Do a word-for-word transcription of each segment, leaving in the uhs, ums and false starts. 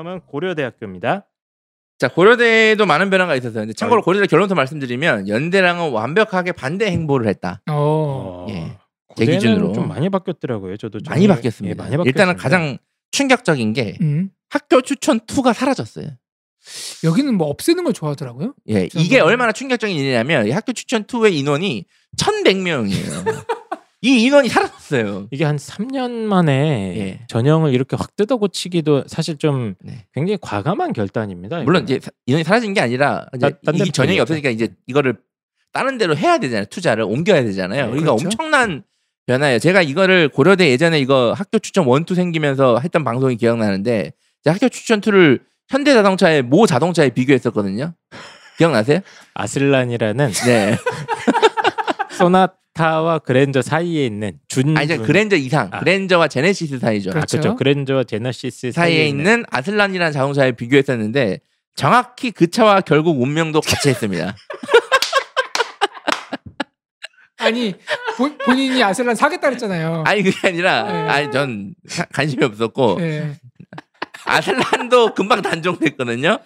다음은 고려대학교입니다. 자, 고려대도 많은 변화가 있었어요. 근데 참고로 고려대 결론부터 말씀드리면 연대랑은 완벽하게 반대 행보를 했다. 어, 예, 제 기준으로 좀 많이 바뀌었더라고요. 저도 좀 많이 바뀌었습니다. 예, 많이 바뀌었습니다. 일단은 가장 충격적인 게 음? 학교 추천 이가 사라졌어요. 여기는 뭐 없애는 걸 좋아하더라고요. 예, 이게 뭐. 얼마나 충격적인 일이냐면 학교 추천 이의 인원이 천백 명이에요. 이 인원이 사라졌어요. 이게 한 삼 년 만에 예. 전형을 이렇게 확 뜯어고치기도 사실 좀 네. 굉장히 과감한 결단입니다. 물론 이거는. 이제 인원이 사라진 게 아니라 이제 다, 이 전형이 없으니까 이제 이거를 다른 데로 해야 되잖아요. 투자를 옮겨야 되잖아요. 네, 이거 그렇죠? 엄청난 변화예요. 제가 이거를 고려대 예전에 이거 학교 추천 일, 이 생기면서 했던 방송이 기억나는데 학교 추천 이를 현대자동차의 모 자동차에 비교했었거든요. 기억나세요? 아슬란이라는 네. 소나타와 그랜저 사이에 있는 준. 아니, 그랜저 이상. 아. 그랜저와 제네시스 사이죠. 그렇죠. 아, 그렇죠. 그랜저와 제네시스 사이에, 사이에 있는 아슬란이라는 자동차에 비교했었는데 정확히 그 차와 결국 운명도 같이 했습니다. 아니 본, 본인이 아슬란 사겠다 그랬잖아요. 아니 그게 아니라 네. 아니 전 관심이 없었고 네. 아슬란도 금방 단종됐거든요.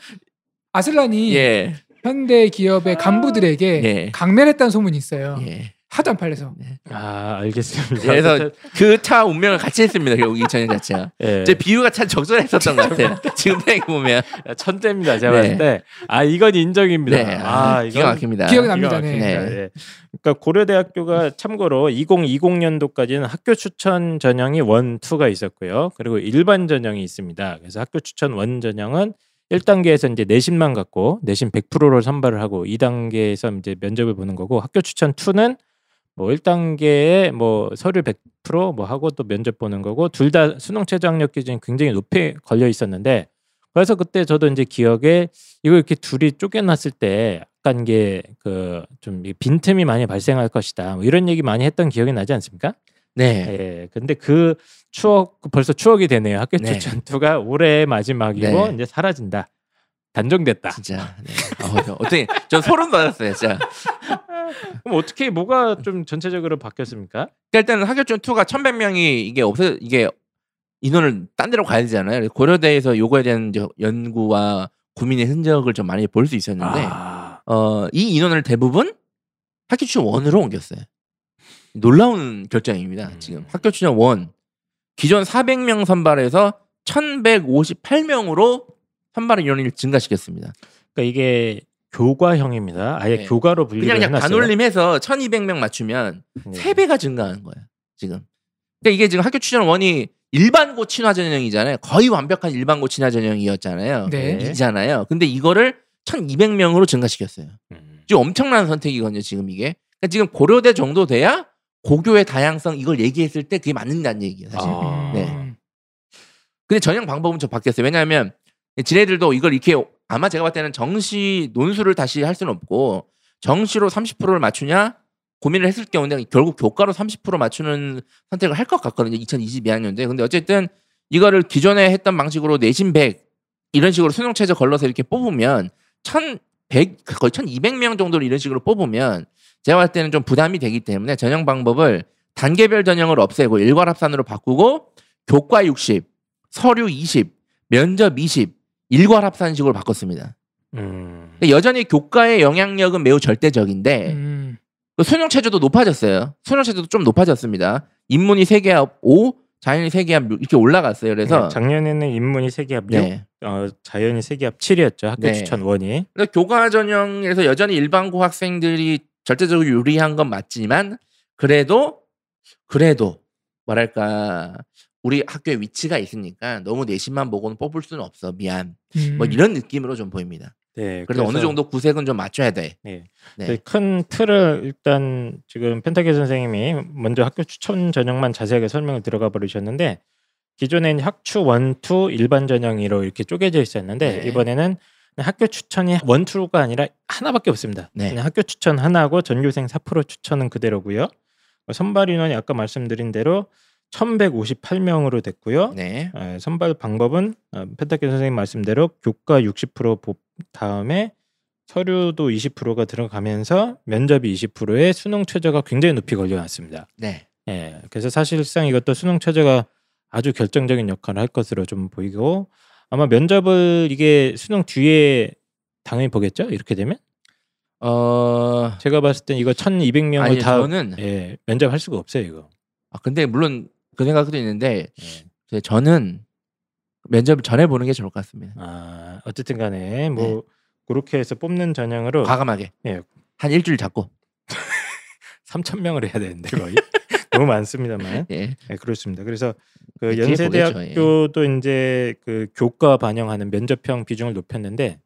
아슬란이 예. 현대 기업의 간부들에게 예. 강매했다는 소문이 있어요. 예. 하도 안 팔려서. 예. 아 알겠습니다. 그래서 그 차 운명을 같이 했습니다. 결국 이 전형 자체가. 예. 제 비유가 참 적절했었던 것 같아요. 지금 생각해보면 천재입니다. 제가 네. 봤을 때. 아 이건 인정입니다. 네. 아, 아 기가 막힙니다. 기억이 납니다. 네. 네. 네. 그러니까 고려대학교가 참고로 이천이십 년도까지는 학교 추천 전형이 일, 이가 있었고요. 그리고 일반 전형이 있습니다. 그래서 학교 추천 일 전형은 일 단계에서 이제 내신만 갖고 내신 백 퍼센트를 선발을 하고 이 단계에서 이제 면접을 보는 거고 학교 추천 이는 뭐 일 단계에 뭐 서류 백 퍼센트 뭐 하고 또 면접 보는 거고 둘 다 수능 최저 학력 기준이 굉장히 높이 걸려 있었는데 그래서 그때 저도 이제 기억에 이거 이렇게 둘이 쪼개놨을 때 약간 게 그 좀 빈틈이 많이 발생할 것이다 뭐 이런 얘기 많이 했던 기억이 나지 않습니까? 네. 예, 근데 그 추억 벌써 추억이 되네요. 학교 네. 추천 이가 올해 마지막이고 네. 이제 사라진다. 단종됐다. 진짜. 네. 어, 어떻게 저 소름 돋았어요, 진짜. 그럼 어떻게 뭐가 좀 전체적으로 바뀌었습니까? 일단은 학교 추천 이가 천백 명이 이게 없어 이게 인원을 딴 데로 가야 되잖아요. 고려대에서 요거에 대한 연구와 고민의 흔적을 좀 많이 볼 수 있었는데 아... 어, 이 인원을 대부분 학교 추천 일로 옮겼어요. 놀라운 결정입니다. 음. 지금 학교 추천 일 기존 사백 명 선발에서 천백오십팔 명으로 선발 인원을 증가시켰습니다. 그러니까 이게 교과형입니다. 아예 네. 교과로 분류를 그냥 그냥 해놨어요. 반올림해서 천이백 명 맞추면 네. 세 배가 증가하는 거예요. 지금. 그러니까 이게 지금 학교 추천 일이 일반고 친화 전형이잖아요. 거의 완벽한 일반고 친화 전형이었잖아요. 네. 이잖아요. 근데 이거를 천이백 명으로 증가시켰어요. 음. 지금 엄청난 선택이거든요. 지금 이게. 그러니까 지금 고려대 정도 돼야 고교의 다양성 이걸 얘기했을 때 그게 맞는다는 얘기예요. 사실. 아... 네. 근데 전형 방법은 좀 바뀌었어요. 왜냐하면 지네들도 이걸 이렇게 아마 제가 봤을 때는 정시 논술을 다시 할 수는 없고 정시로 삼십 퍼센트를 맞추냐 고민을 했을 경우는 결국 교과로 삼십 퍼센트 맞추는 선택을 할 것 같거든요. 이천이십이 학년도에. 근데 어쨌든 이거를 기존에 했던 방식으로 내신 백 이런 식으로 수능 최저 걸러서 이렇게 뽑으면 천백 거의 천이백 명 정도를 이런 식으로 뽑으면 제가 봤을 때는 좀 부담이 되기 때문에 전형 방법을 단계별 전형을 없애고 일괄합산으로 바꾸고 교과 육십, 서류 이십, 면접 이십, 일괄합산식으로 바꿨습니다. 음. 여전히 교과의 영향력은 매우 절대적인데 음. 수능 최저도 높아졌어요. 수능 최저도 좀 높아졌습니다. 인문이 세 개합 오, 자연이 세 개합 육 이렇게 올라갔어요. 그래서 네, 작년에는 인문이 세 개합 육, 네. 어, 자연이 세 개합 칠이었죠. 학교 네. 추천 일이. 그래서 교과 전형에서 여전히 일반고 학생들이 절대적으로 유리한 건 맞지만 그래도 그래도 뭐랄까 우리 학교에 위치가 있으니까 너무 내신만 보고는 뽑을 수는 없어 미안 음. 뭐 이런 느낌으로 좀 보입니다. 네, 그래서, 그래서 어느 정도 구색은 좀 맞춰야 돼. 네. 네. 큰 틀을 일단 지금 펜타키 선생님이 먼저 학교 추천 전형만 자세하게 설명을 들어가 버리셨는데 기존에는 학추 일, 이 일반 전형으로 이렇게 쪼개져 있었는데 네. 이번에는 학교 추천이 일, 이가 아니라 하나밖에 없습니다. 네. 그냥 학교 추천 하나고 전교생 사 퍼센트 추천은 그대로고요. 선발 인원이 아까 말씀드린 대로 천백오십팔 명으로 됐고요. 네. 에, 선발 방법은 펜타키 선생님 말씀대로 교과 육십 퍼센트 다음에 서류도 이십 퍼센트가 들어가면서 면접이 이십 퍼센트에 수능 최저가 굉장히 높이 걸려놨습니다. 네. 에, 그래서 사실상 이것도 수능 최저가 아주 결정적인 역할을 할 것으로 좀 보이고 아마 면접을 이게 수능 뒤에 당연히 보겠죠? 이렇게 되면? 어... 제가 봤을 땐 이거 천이백 명을 아니, 다 저는... 예, 면접할 수가 없어요 이거. 아 근데 물론 그 생각도 있는데 예. 저는 면접을 전에 보는 게 좋을 것 같습니다. 아 어쨌든 간에 뭐 네. 그렇게 해서 뽑는 전형으로 과감하게 예. 한 일주일 잡고 삼천 명을 해야 되는데 거의 너무 많습니다만 예. 예, 그렇습니다. 그래서 그 연세대학교도 예. 이제 그 교과 반영하는 면접형 비중을 높였는데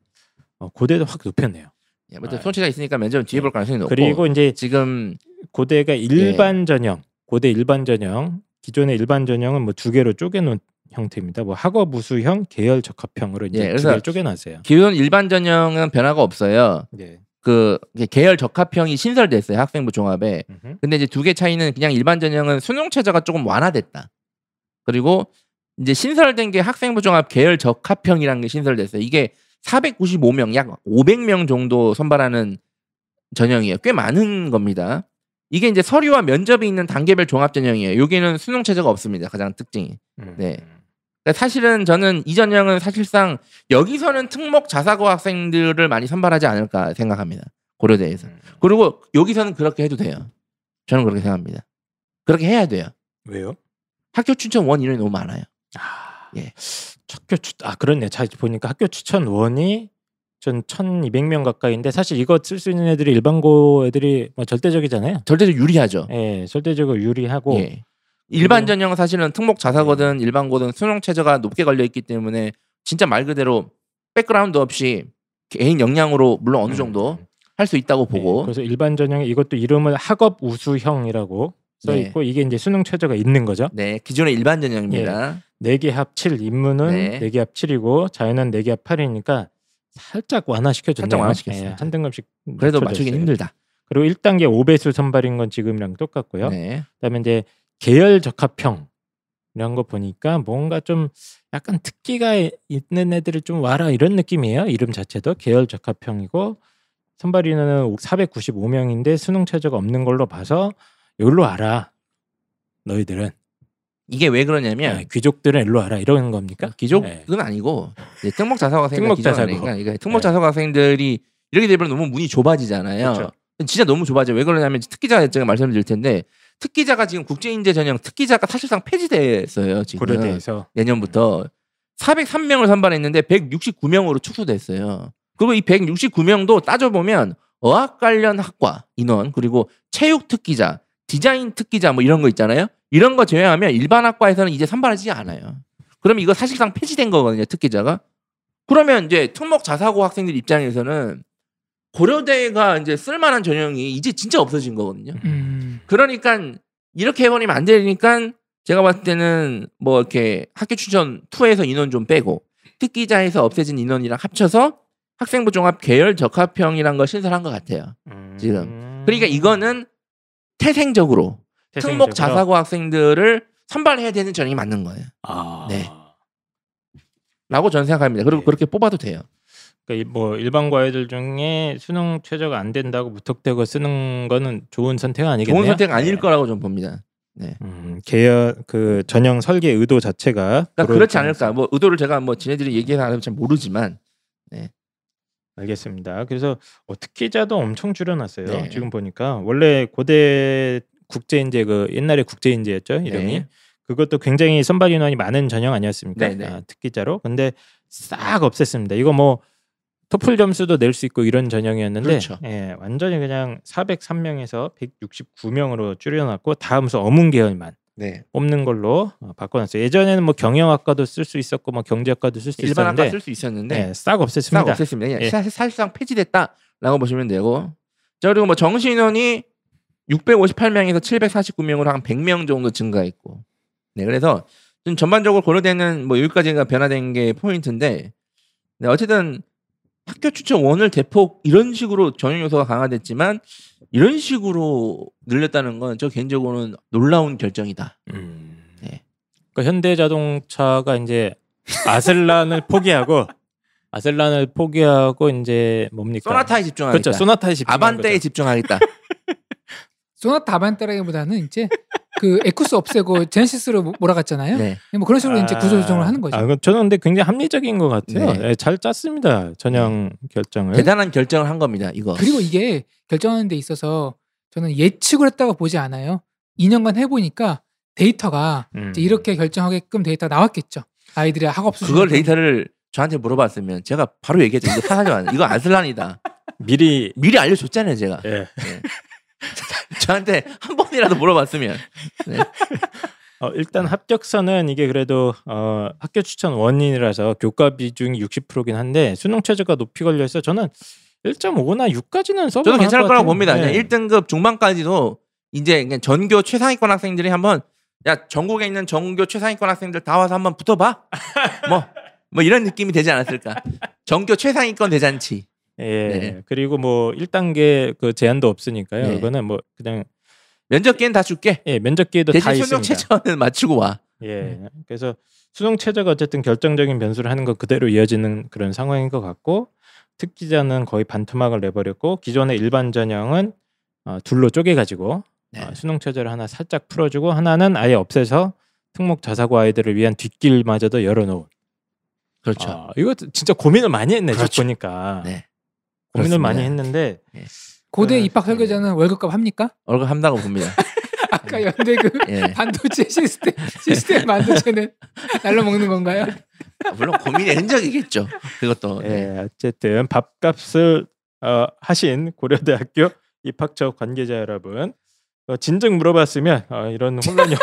어, 고대도 확 높였네요. 예, 맞다. 손치가 있으니까 면접은 뒤에 볼 가능성이 높고 그리고 이제 지금 고대가 일반 예. 전형, 고대 일반 전형, 기존의 일반 전형은 뭐 두 개로 쪼개놓은 형태입니다. 뭐 학업 우수형, 계열 적합형으로 이제 예, 두 개를 쪼개놨어요. 기존 일반 전형은 변화가 없어요. 예. 그 계열 적합형이 신설됐어요 학생부 종합에. 음흠. 근데 이제 두 개 차이는 그냥 일반 전형은 수능 최저가 조금 완화됐다. 그리고 이제 신설된 게 학생부 종합 계열 적합형이라는 게 신설됐어요. 이게 사백구십오 명, 약 오백 명 정도 선발하는 전형이에요. 꽤 많은 겁니다. 이게 이제 서류와 면접이 있는 단계별 종합 전형이에요. 여기는 수능 최저가 없습니다. 가장 특징이. 네. 그러니까 사실은 저는 이 전형은 사실상 여기서는 특목 자사고 학생들을 많이 선발하지 않을까 생각합니다. 고려대에서. 그리고 여기서는 그렇게 해도 돼요. 저는 그렇게 생각합니다. 그렇게 해야 돼요. 왜요? 학교 추천 원 인원이 너무 많아요. 아... 예. 학교 추... 아 그렇네. 잘 보니까 학교 추천원이 전 천이백 명 가까이인데 사실 이거 쓸 수 있는 애들이 일반고 애들이 뭐 절대적이잖아요. 절대적 유리하죠. 예, 절대적으로 유리하고 예. 일반 전형은 사실은 특목 자사고든 예. 일반고든 수능 최저가 높게 걸려 있기 때문에 진짜 말 그대로 백그라운드 없이 개인 역량으로 물론 어느 정도 음. 할 수 있다고 보고. 예, 그래서 일반 전형에 이것도 이름을 학업 우수형이라고 써 있고 네. 이게 이제 수능 최저가 있는 거죠. 네, 기존의 일반 전형입니다. 예. 네 개 합 칠, 인문은 네 개 합 칠이고 자연은 네 개 합 팔이니까 살짝 완화시켜줬네요. 살짝 완화시켰어요. 예, 한 등급씩 그래도 맞춰줬어요. 맞추긴 힘들다. 그리고 일 단계 오 배수 선발인 건 지금이랑 똑같고요. 네. 그다음에 이제 계열 적합형 이런 거 보니까 뭔가 좀 약간 특기가 있는 애들을 좀 와라 이런 느낌이에요. 이름 자체도 계열 적합형이고 선발 인원은 사백구십오 명인데 수능 최저가 없는 걸로 봐서 여기로 와라 너희들은. 이게 왜 그러냐면 네, 귀족들은 일로 와라 이런 겁니까? 귀족은 네. 아니고 특목 자사고 학생들 특목, 특목 자사고 학생들이 이렇게 되면 너무 문이 좁아지잖아요. 그렇죠. 진짜 너무 좁아져요. 왜 그러냐면 특기자 제가 말씀드릴 텐데 특기자가 지금 국제인재 전형 특기자가 사실상 폐지됐어요. 지금 고려대에서 내년부터 사백삼 명을 선발했는데 백육십구 명으로 축소됐어요. 그리고 이 백육십구 명도 따져보면 어학 관련 학과 인원 그리고 체육 특기자 디자인 특기자 뭐 이런 거 있잖아요. 이런 거 제외하면 일반 학과에서는 이제 선발하지 않아요. 그럼 이거 사실상 폐지된 거거든요. 특기자가. 그러면 이제 특목 자사고 학생들 입장에서는 고려대가 이제 쓸만한 전형이 이제 진짜 없어진 거거든요. 음. 그러니까 이렇게 해버리면 안 되니까 제가 봤을 때는 뭐 이렇게 학교 추천 이에서 인원 좀 빼고 특기자에서 없애진 인원이랑 합쳐서 학생부 종합 계열 적합형이란 걸 신설한 것 같아요. 음. 지금. 그러니까 이거는 태생적으로 태생적으로. 특목 자사고 학생들을 선발해야 되는 전형이 맞는 거예요. 아... 네. 라고 저는 생각합니다. 그리고 네. 그렇게 뽑아도 돼요. 그러니까 뭐 일반 과외들 중에 수능 최저가 안 된다고 무턱대고 쓰는 거는 좋은 선택 아니겠네요? 좋은 선택 아닐 네. 거라고 저는 봅니다. 네. 음, 계열 그 전형 설계 의도 자체가 그러니까 그렇지 않을까. 뭐 의도를 제가 뭐 지네들이 얘기해서 안 하면 잘 모르지만. 네. 알겠습니다. 그래서 어, 특기자도 엄청 줄여놨어요. 네. 지금 보니까 원래 고대 국제인재 그 옛날에 국제인재였죠 이름이 네. 그것도 굉장히 선발 인원이 많은 전형 아니었습니까? 네, 네. 아, 특기자로 근데 싹 없앴습니다. 이거 뭐 토플 점수도 낼 수 있고 이런 전형이었는데 그렇죠. 예, 완전히 그냥 사백삼 명에서 백육십구 명으로 줄여놨고 다음수 어문 계열만 네. 뽑는 걸로 바꿔놨어요. 예전에는 뭐 경영학과도 쓸 수 있었고 뭐 경제학과도 쓸 수 있었는데 일반학과 쓸 수 있었는데 예, 싹 없앴습니다. 싹 없앴습니다. 예. 사실상 폐지됐다라고 보시면 되고 자, 그리고 뭐 정시 인원이 육백오십팔 명에서 칠백사십구 명으로 한 백 명 정도 증가했고 네 그래서 좀 전반적으로 고려대는 뭐 여기까지가 변화된 게 포인트인데 네, 어쨌든 학교 추천원을 대폭 이런 식으로 전형 요소가 강화됐지만 이런 식으로 늘렸다는 건 저 개인적으로는 놀라운 결정이다. 음... 네. 그러니까 현대자동차가 이제 아슬란을 포기하고 아슬란을 포기하고 이제 뭡니까? 소나타에 집중하겠다. 그렇죠. 소나타에 집중. 아반떼에 집중하겠다. 소나타 아반떼라기보다는 이제 그 에쿠스 없애고 제네시스로 몰아갔잖아요. 네. 뭐 그런 식으로 아, 이제 구조조정을 하는 거죠. 아, 저는 근데 굉장히 합리적인 것 같아요. 네. 네, 잘 짰습니다. 전향 결정을. 대단한 결정을 한 겁니다. 이거. 그리고 이게 결정하는 데 있어서 저는 예측을 했다고 보지 않아요. 이 년간 해보니까 데이터가 음. 이제 이렇게 결정하게끔 데이터가 나왔겠죠. 아이들의 학업 수준. 그걸 데이터를 저한테 물어봤으면 제가 바로 얘기했죠. 이거 파산이 왔네. 이거 안쓸라니다. 미리 미리 알려줬잖아요, 제가. 예. 네. 저한테 한 번이라도 물어봤으면. 네. 어, 일단 합격선은 이게 그래도 어, 학교 추천 원인이라서 교과 비중이 육십 퍼센트긴 한데 수능 최저가 높이 걸려 있어. 저는 일 점 오나 육까지는 써보면 저는 괜찮을 거라고 봅니다. 네. 일 등급 중반까지도 이제 그냥 전교 최상위권 학생들이 한번 야 전국에 있는 전교 최상위권 학생들 다 와서 한번 붙어봐. 뭐, 뭐 이런 느낌이 되지 않았을까? 전교 최상위권 대잔치. 예. 네. 그리고 뭐 일 단계 그 제한도 없으니까요. 네. 이거는 뭐 그냥 면접 기회는 다 줄게. 예, 면접 기회도 다 있습니다. 대신 수능 최저는 맞추고 와. 예. 네. 그래서 수능 최저가 어쨌든 결정적인 변수를 하는 것 그대로 이어지는 그런 상황인 것 같고 특기자는 거의 반토막을 내버렸고 기존의 일반 전형은 어, 둘로 쪼개가지고 네. 어, 수능 최저를 하나 살짝 풀어주고 하나는 아예 없애서 특목 자사고 아이들을 위한 뒷길마저도 열어놓은. 그렇죠. 어, 이거 진짜 고민을 많이 했네. 그렇죠. 보니까. 네. 고민을 그렇습니다. 많이 했는데 예. 고대 입학 설계자는 예. 월급값 합니까? 월급 한다고 봅니다. 아까 연대 그 예. 반도체 시스템 시스템 반도체는 날로 먹는 건가요? 물론 고민의 흔적이겠죠. 그것도 예. 네. 어쨌든 밥값을 어, 하신 고려대학교 입학처 관계자 여러분 어, 진정 물어봤으면 어, 이런 혼란이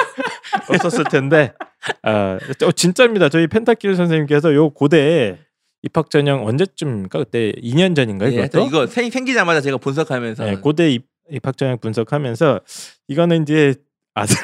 없었을 텐데 어, 진짜입니다. 저희 펜타킬 선생님께서 요 고대에 입학 전형 언제쯤인가? 그때 이 년 전인가요? 예, 그것도? 이거 생, 생기자마자 제가 분석하면서 예, 고대 입, 입학 전형 분석하면서 이거는 이제 아슬,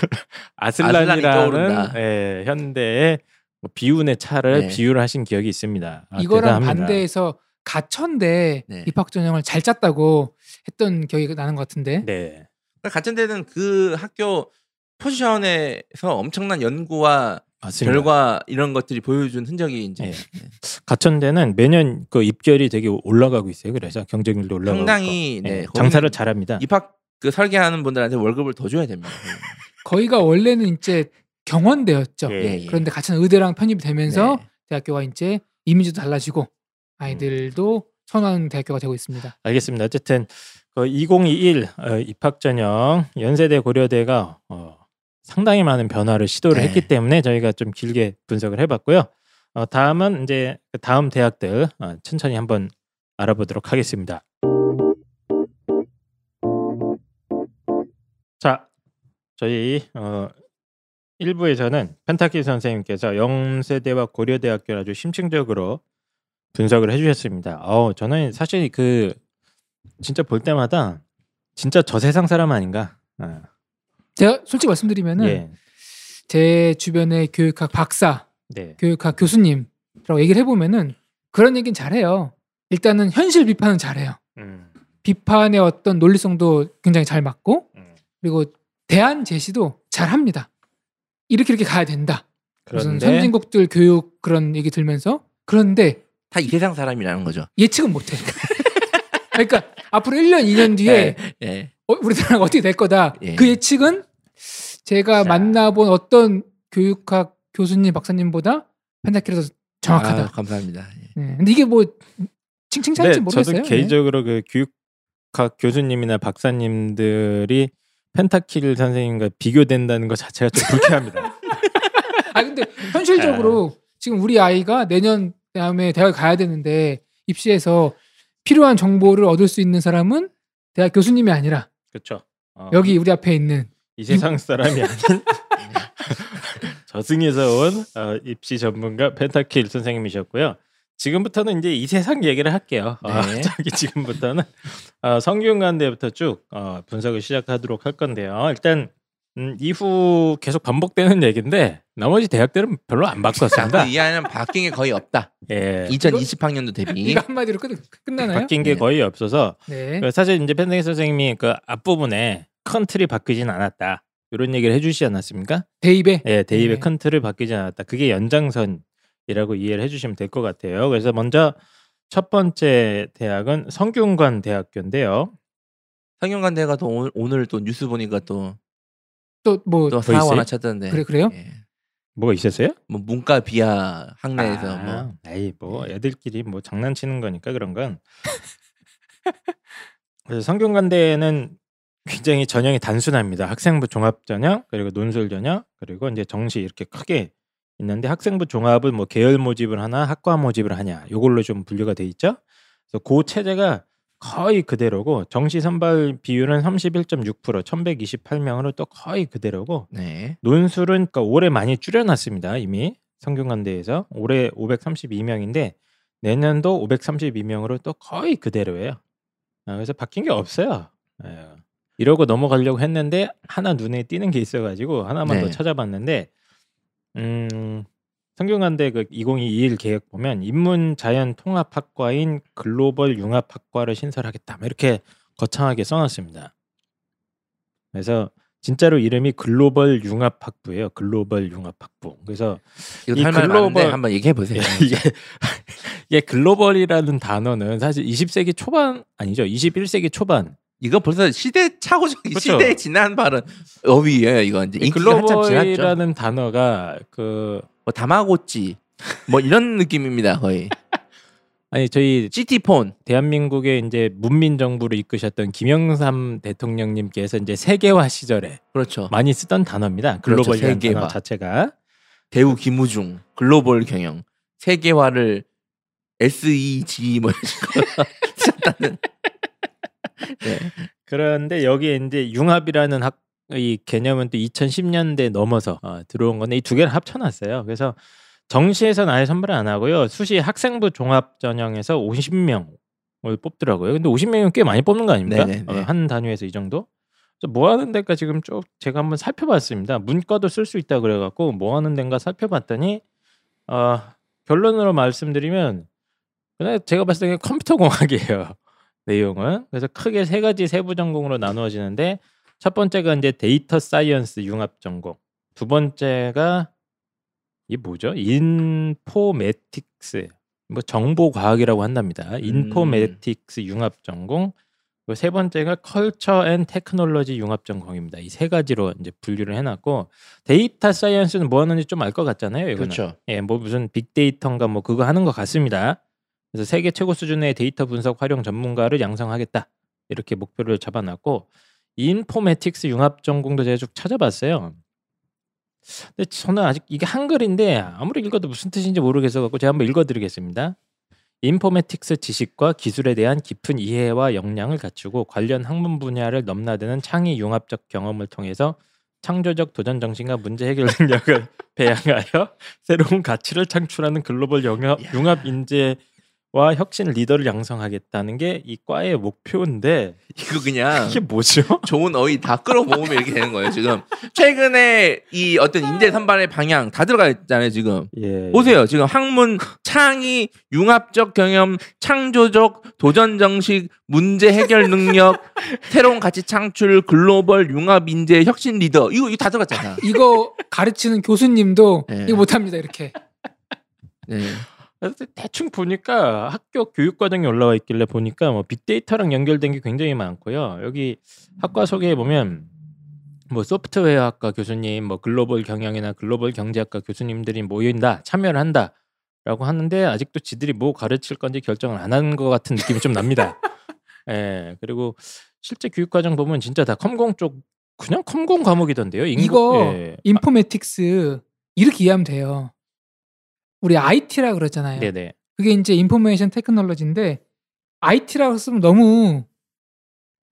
아슬란이라는 예, 현대의 뭐 비운의 차를 네. 비유를 하신 기억이 있습니다. 아, 이거랑 대단합니다. 반대해서 가천대 네. 입학 전형을 잘 짰다고 했던 기억이 나는 것 같은데 네. 가천대는 그 학교 포지션에서 엄청난 연구와 맞습니다. 결과 이런 것들이 보여준 흔적이 이제 네. 네. 가천대는 매년 그 입결이 되게 올라가고 있어요. 그래서 경쟁률도 올라가고 상당히 네. 네. 장사를 잘합니다. 입학 그 설계하는 분들한테 월급을 더 줘야 됩니다. 거기가 원래는 이제 경원대였죠. 예, 예. 그런데 가천 의대랑 편입이 되면서 네. 대학교가 이제 이미지도 달라지고 아이들도 음. 선호하는 대학교가 되고 있습니다. 알겠습니다. 어쨌든 그 이천이십일 어, 입학 전형 연세대 고려대가 어, 상당히 많은 변화를 시도를 네. 했기 때문에 저희가 좀 길게 분석을 해봤고요. 어, 다음은 이제 다음 대학들 어, 천천히 한번 알아보도록 하겠습니다. 자, 저희 어, 일 부에서는 펜타키 선생님께서 영세대와 고려대학교를 아주 심층적으로 분석을 해주셨습니다. 어, 저는 사실 그 진짜 볼 때마다 진짜 저 세상 사람 아닌가. 어. 제가 솔직히 말씀드리면은 예. 제 주변의 교육학 박사, 네. 교육학 교수님이라고 얘기를 해보면은 그런 얘기는 잘해요. 일단은 현실 비판은 잘해요. 음. 비판의 어떤 논리성도 굉장히 잘 맞고 음. 그리고 대안 제시도 잘합니다. 이렇게 이렇게 가야 된다. 그런데, 무슨 선진국들 교육 그런 얘기 들면서 그런데 다 이 세상 사람이라는 거죠. 예측은 못해. 그러니까 앞으로 일 년, 이 년 뒤에 네, 네. 어, 우리나라가 어떻게 될 거다. 예. 그 예측은 제가 자. 만나본 어떤 교육학 교수님, 박사님보다 펜타킬에서 정확하다. 아, 감사합니다. 예. 네. 근데 이게 뭐 칭칭찬인지 네, 모르겠어요. 저도 개인적으로 네. 그 교육학 교수님이나 박사님들이 펜타킬 선생님과 비교된다는 것 자체가 좀 불쾌합니다. 아 근데 현실적으로 아. 지금 우리 아이가 내년 다음에 대학을 가야 되는데 입시에서 필요한 정보를 얻을 수 있는 사람은 대학 교수님이 아니라 그렇죠. 어. 여기 우리 앞에 있는 이 세상 사람이 아닌 저승에서 온 어, 입시 전문가 펜타킬 선생님이셨고요. 지금부터는 이제 이 세상 얘기를 할게요. 네. 어, 저기 지금부터는 어, 성균관대부터 쭉 어, 분석을 시작하도록 할 건데요. 일단 음, 이후 계속 반복되는 얘기인데 나머지 대학들은 별로 안 바꿨습니다. 이 안은 바뀐 게 거의 없다. 예. 이천이십 학년도 대비 이거 한마디로 끝 끝나나요? 바뀐 게 네. 거의 없어서 네. 사실 이제 펜타킬 선생님이 그 앞부분에 큰 틀이 바뀌진 않았다 이런 얘기를 해주시지 않았습니까? 대입에 예, 대입에 네. 큰 틀을 바뀌지 않았다. 그게 연장선이라고 이해를 해주시면 될 것 같아요. 그래서 먼저 첫 번째 대학은 성균관 대학교인데요. 성균관 대가 또 오늘, 오늘 또 뉴스 보니까 또 또 뭐 더 하나 찾던데. 그래 그래요? 예. 뭐가 있었어요? 뭐 문과 비하 학내에서 아, 뭐. 에이 뭐 애들끼리 뭐 장난치는 거니까 그런 건. 그래서 성균관대는 굉장히 전형이 단순합니다. 학생부 종합 전형 그리고 논술 전형 그리고 이제 정시 이렇게 크게 있는데 학생부 종합은 뭐 계열 모집을 하나 학과 모집을 하냐 요걸로 좀 분류가 돼 있죠. 그래서 그 체제가 거의 그대로고 정시 선발 비율은 삼십일 점 육 퍼센트 천백이십팔 명으로 또 거의 그대로고 네. 논술은 그러니까 올해 많이 줄여놨습니다. 이미 성균관대에서 올해 오백삼십이 명인데 내년도 오백삼십이 명으로 또 거의 그대로예요. 그래서 바뀐 게 없어요. 이러고 넘어가려고 했는데 하나 눈에 띄는 게 있어가지고 하나만 네. 더 찾아봤는데 음, 성균관대 그 이천이십일 계획 보면 인문자연통합학과인 글로벌 융합학과를 신설하겠다 이렇게 거창하게 써놨습니다. 그래서 진짜로 이름이 글로벌 융합학부예요. 글로벌 융합학부. 그래서 이 글로벌 한번 얘기해 보세요. 이게, 이게 글로벌이라는 단어는 사실 이십 세기 초반 아니죠? 이십일 세기 초반. 이거 벌써 시대 차고적 그렇죠. 시대 지난 발언 어휘예요. 이거 이제 글로벌이라는 단어가 그 뭐 다마고찌 뭐 이런 느낌입니다. 거의. 아니 저희 시티폰 대한민국의 이제 문민 정부를 이끄셨던 김영삼 대통령님께서 이제 세계화 시절에 그렇죠. 많이 쓰던 단어입니다. 글로벌이라는 그렇죠. 단어 자체가 대우 김우중 글로벌 경영 세계화를 에스 이 지 뭐 쓰셨다는. 네. 그런데 여기에 이제 융합이라는 학 이 개념은 또 이천십 년대 넘어서 어, 들어온 건데 이 두 개를 합쳐놨어요. 그래서 정시에서는 아예 선발을 안 하고요. 수시 학생부 종합 전형에서 오십 명을 뽑더라고요. 근데 오십 명이면 꽤 많이 뽑는 거 아닙니까? 어, 한 단위에서 이 정도? 그래서 뭐 하는 데가 지금 쭉 제가 한번 살펴봤습니다. 문과도 쓸 수 있다 그래갖고 뭐 하는 데인가 살펴봤더니 어, 결론으로 말씀드리면 그냥 제가 봤을 때 컴퓨터 공학이에요. 내용은 그래서 크게 세 가지 세부 전공으로 나누어지는데 첫 번째가 이제 데이터 사이언스 융합 전공, 두 번째가 이게 뭐죠? 인포메틱스, 뭐 정보 과학이라고 한답니다. 인포메틱스 음. 융합 전공, 그리고 세 번째가 컬처 앤 테크놀로지 융합 전공입니다. 이 세 가지로 이제 분류를 해놨고 데이터 사이언스는 뭐 하는지 좀 알 것 같잖아요. 이거는 그렇죠. 예, 뭐 무슨 빅데이터인가 뭐 그거 하는 것 같습니다. 그래서 세계 최고 수준의 데이터 분석 활용 전문가를 양성하겠다 이렇게 목표를 잡아놨고 인포메틱스 융합 전공도 제가 쭉 찾아봤어요. 근데 저는 아직 이게 한글인데 아무리 읽어도 무슨 뜻인지 모르겠어 갖고 제가 한번 읽어드리겠습니다. 인포메틱스 지식과 기술에 대한 깊은 이해와 역량을 갖추고 관련 학문 분야를 넘나드는 창의 융합적 경험을 통해서 창조적 도전 정신과 문제 해결 능력을 배양하여 새로운 가치를 창출하는 글로벌 융합, 융합 인재 와 혁신 리더를 양성하겠다는 게 이 과의 목표인데 이거 그냥 이게 뭐죠? 좋은 어휘 다 끌어모으면 이렇게 되는 거예요 지금. 최근에 이 어떤 인재 선발의 방향 다 들어가 있잖아요 지금. 예, 보세요. 예. 지금 학문, 창의, 융합적 경험, 창조적, 도전정식, 문제 해결 능력, 새로운 가치 창출, 글로벌, 융합, 인재, 혁신 리더 이거, 이거 다 들어갔잖아. 이거 가르치는 교수님도 예. 이거 못합니다 이렇게. 네. 예. 대충 보니까 학교 교육과정이 올라와 있길래 보니까 뭐 빅데이터랑 연결된 게 굉장히 많고요. 여기 학과 소개해 보면 뭐 소프트웨어학과 교수님, 뭐 글로벌 경영이나 글로벌 경제학과 교수님들이 모인다, 참여를 한다라고 하는데 아직도 지들이 뭐 가르칠 건지 결정을 안 한 것 같은 느낌이 좀 납니다. 예, 그리고 실제 교육과정 보면 진짜 다 컴공 쪽 그냥 컴공 과목이던데요. 인구, 이거 예. 인포메틱스 이렇게 이해하면 돼요. 우리 아이티라 그러잖아요. 네네. 그게 이제 인포메이션 테크놀로지인데 아이티라고 쓰면 너무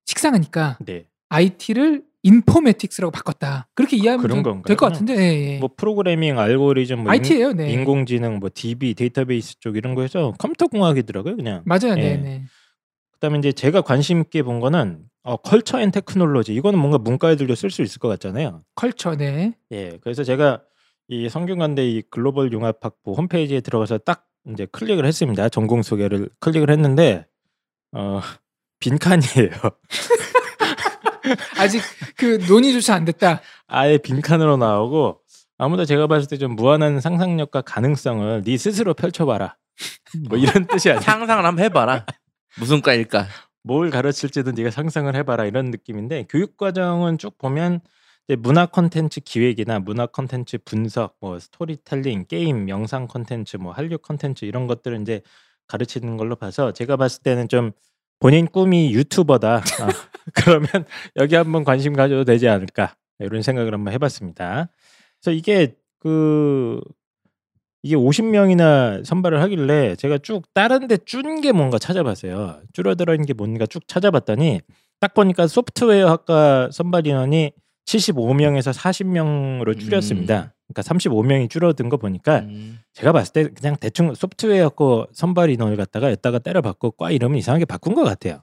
식상하니까 네. 아이티를 인포메틱스라고 바꿨다. 그렇게 이해하면 될 것 같은데. 예, 예. 뭐 프로그래밍, 알고리즘, 뭐 아이티예요. 네. 인공지능, 뭐 디비, 데이터베이스 쪽 이런 거에서 컴퓨터 공학이더라고요, 그냥. 맞아요. 예. 네. 그다음에 이제 제가 관심 있게 본 거는 어, 컬처 앤 테크놀로지. 이거는 뭔가 문과 애들도 쓸 수 있을 것 같잖아요. 컬처, 네. 예, 그래서 제가 이 성균관대 이 글로벌 융합학부 홈페이지에 들어가서 딱 이제 클릭을 했습니다. 전공 소개를 클릭을 했는데 어, 빈칸이에요. 아직 그 논의조차 안 됐다. 아예 빈칸으로 나오고 아무도 제가 봤을 때 좀 무한한 상상력과 가능성을 네 스스로 펼쳐봐라. 뭐 이런 뜻이 아니야. 상상을 한번 해봐라. 무슨 과일까? 뭘 가르칠지도 네가 상상을 해봐라 이런 느낌인데 교육과정은 쭉 보면 이제 문화 콘텐츠 기획이나 문화 콘텐츠 분석, 뭐 스토리텔링, 게임, 영상 콘텐츠, 뭐 한류 콘텐츠 이런 것들을 이제 가르치는 걸로 봐서 제가 봤을 때는 좀 본인 꿈이 유튜버다. 아, 그러면 여기 한번 관심 가져도 되지 않을까? 이런 생각을 한번 해봤습니다. 그래서 이게 그 이게 오십 명이나 선발을 하길래 제가 쭉 다른데 준 게 뭔가 찾아봤어요. 줄어들어 있는 게 뭔가 쭉 찾아봤더니 딱 보니까 소프트웨어학과 선발 인원이 칠십오 명에서 사십 명으로 줄였습니다. 음. 그러니까 삼십오 명이 줄어든 거 보니까 음. 제가 봤을 때 그냥 대충 소프트웨어학과 선발 인원을 갖다가 여기다가 때려 받고 과 이름을 이상하게 바꾼 것 같아요.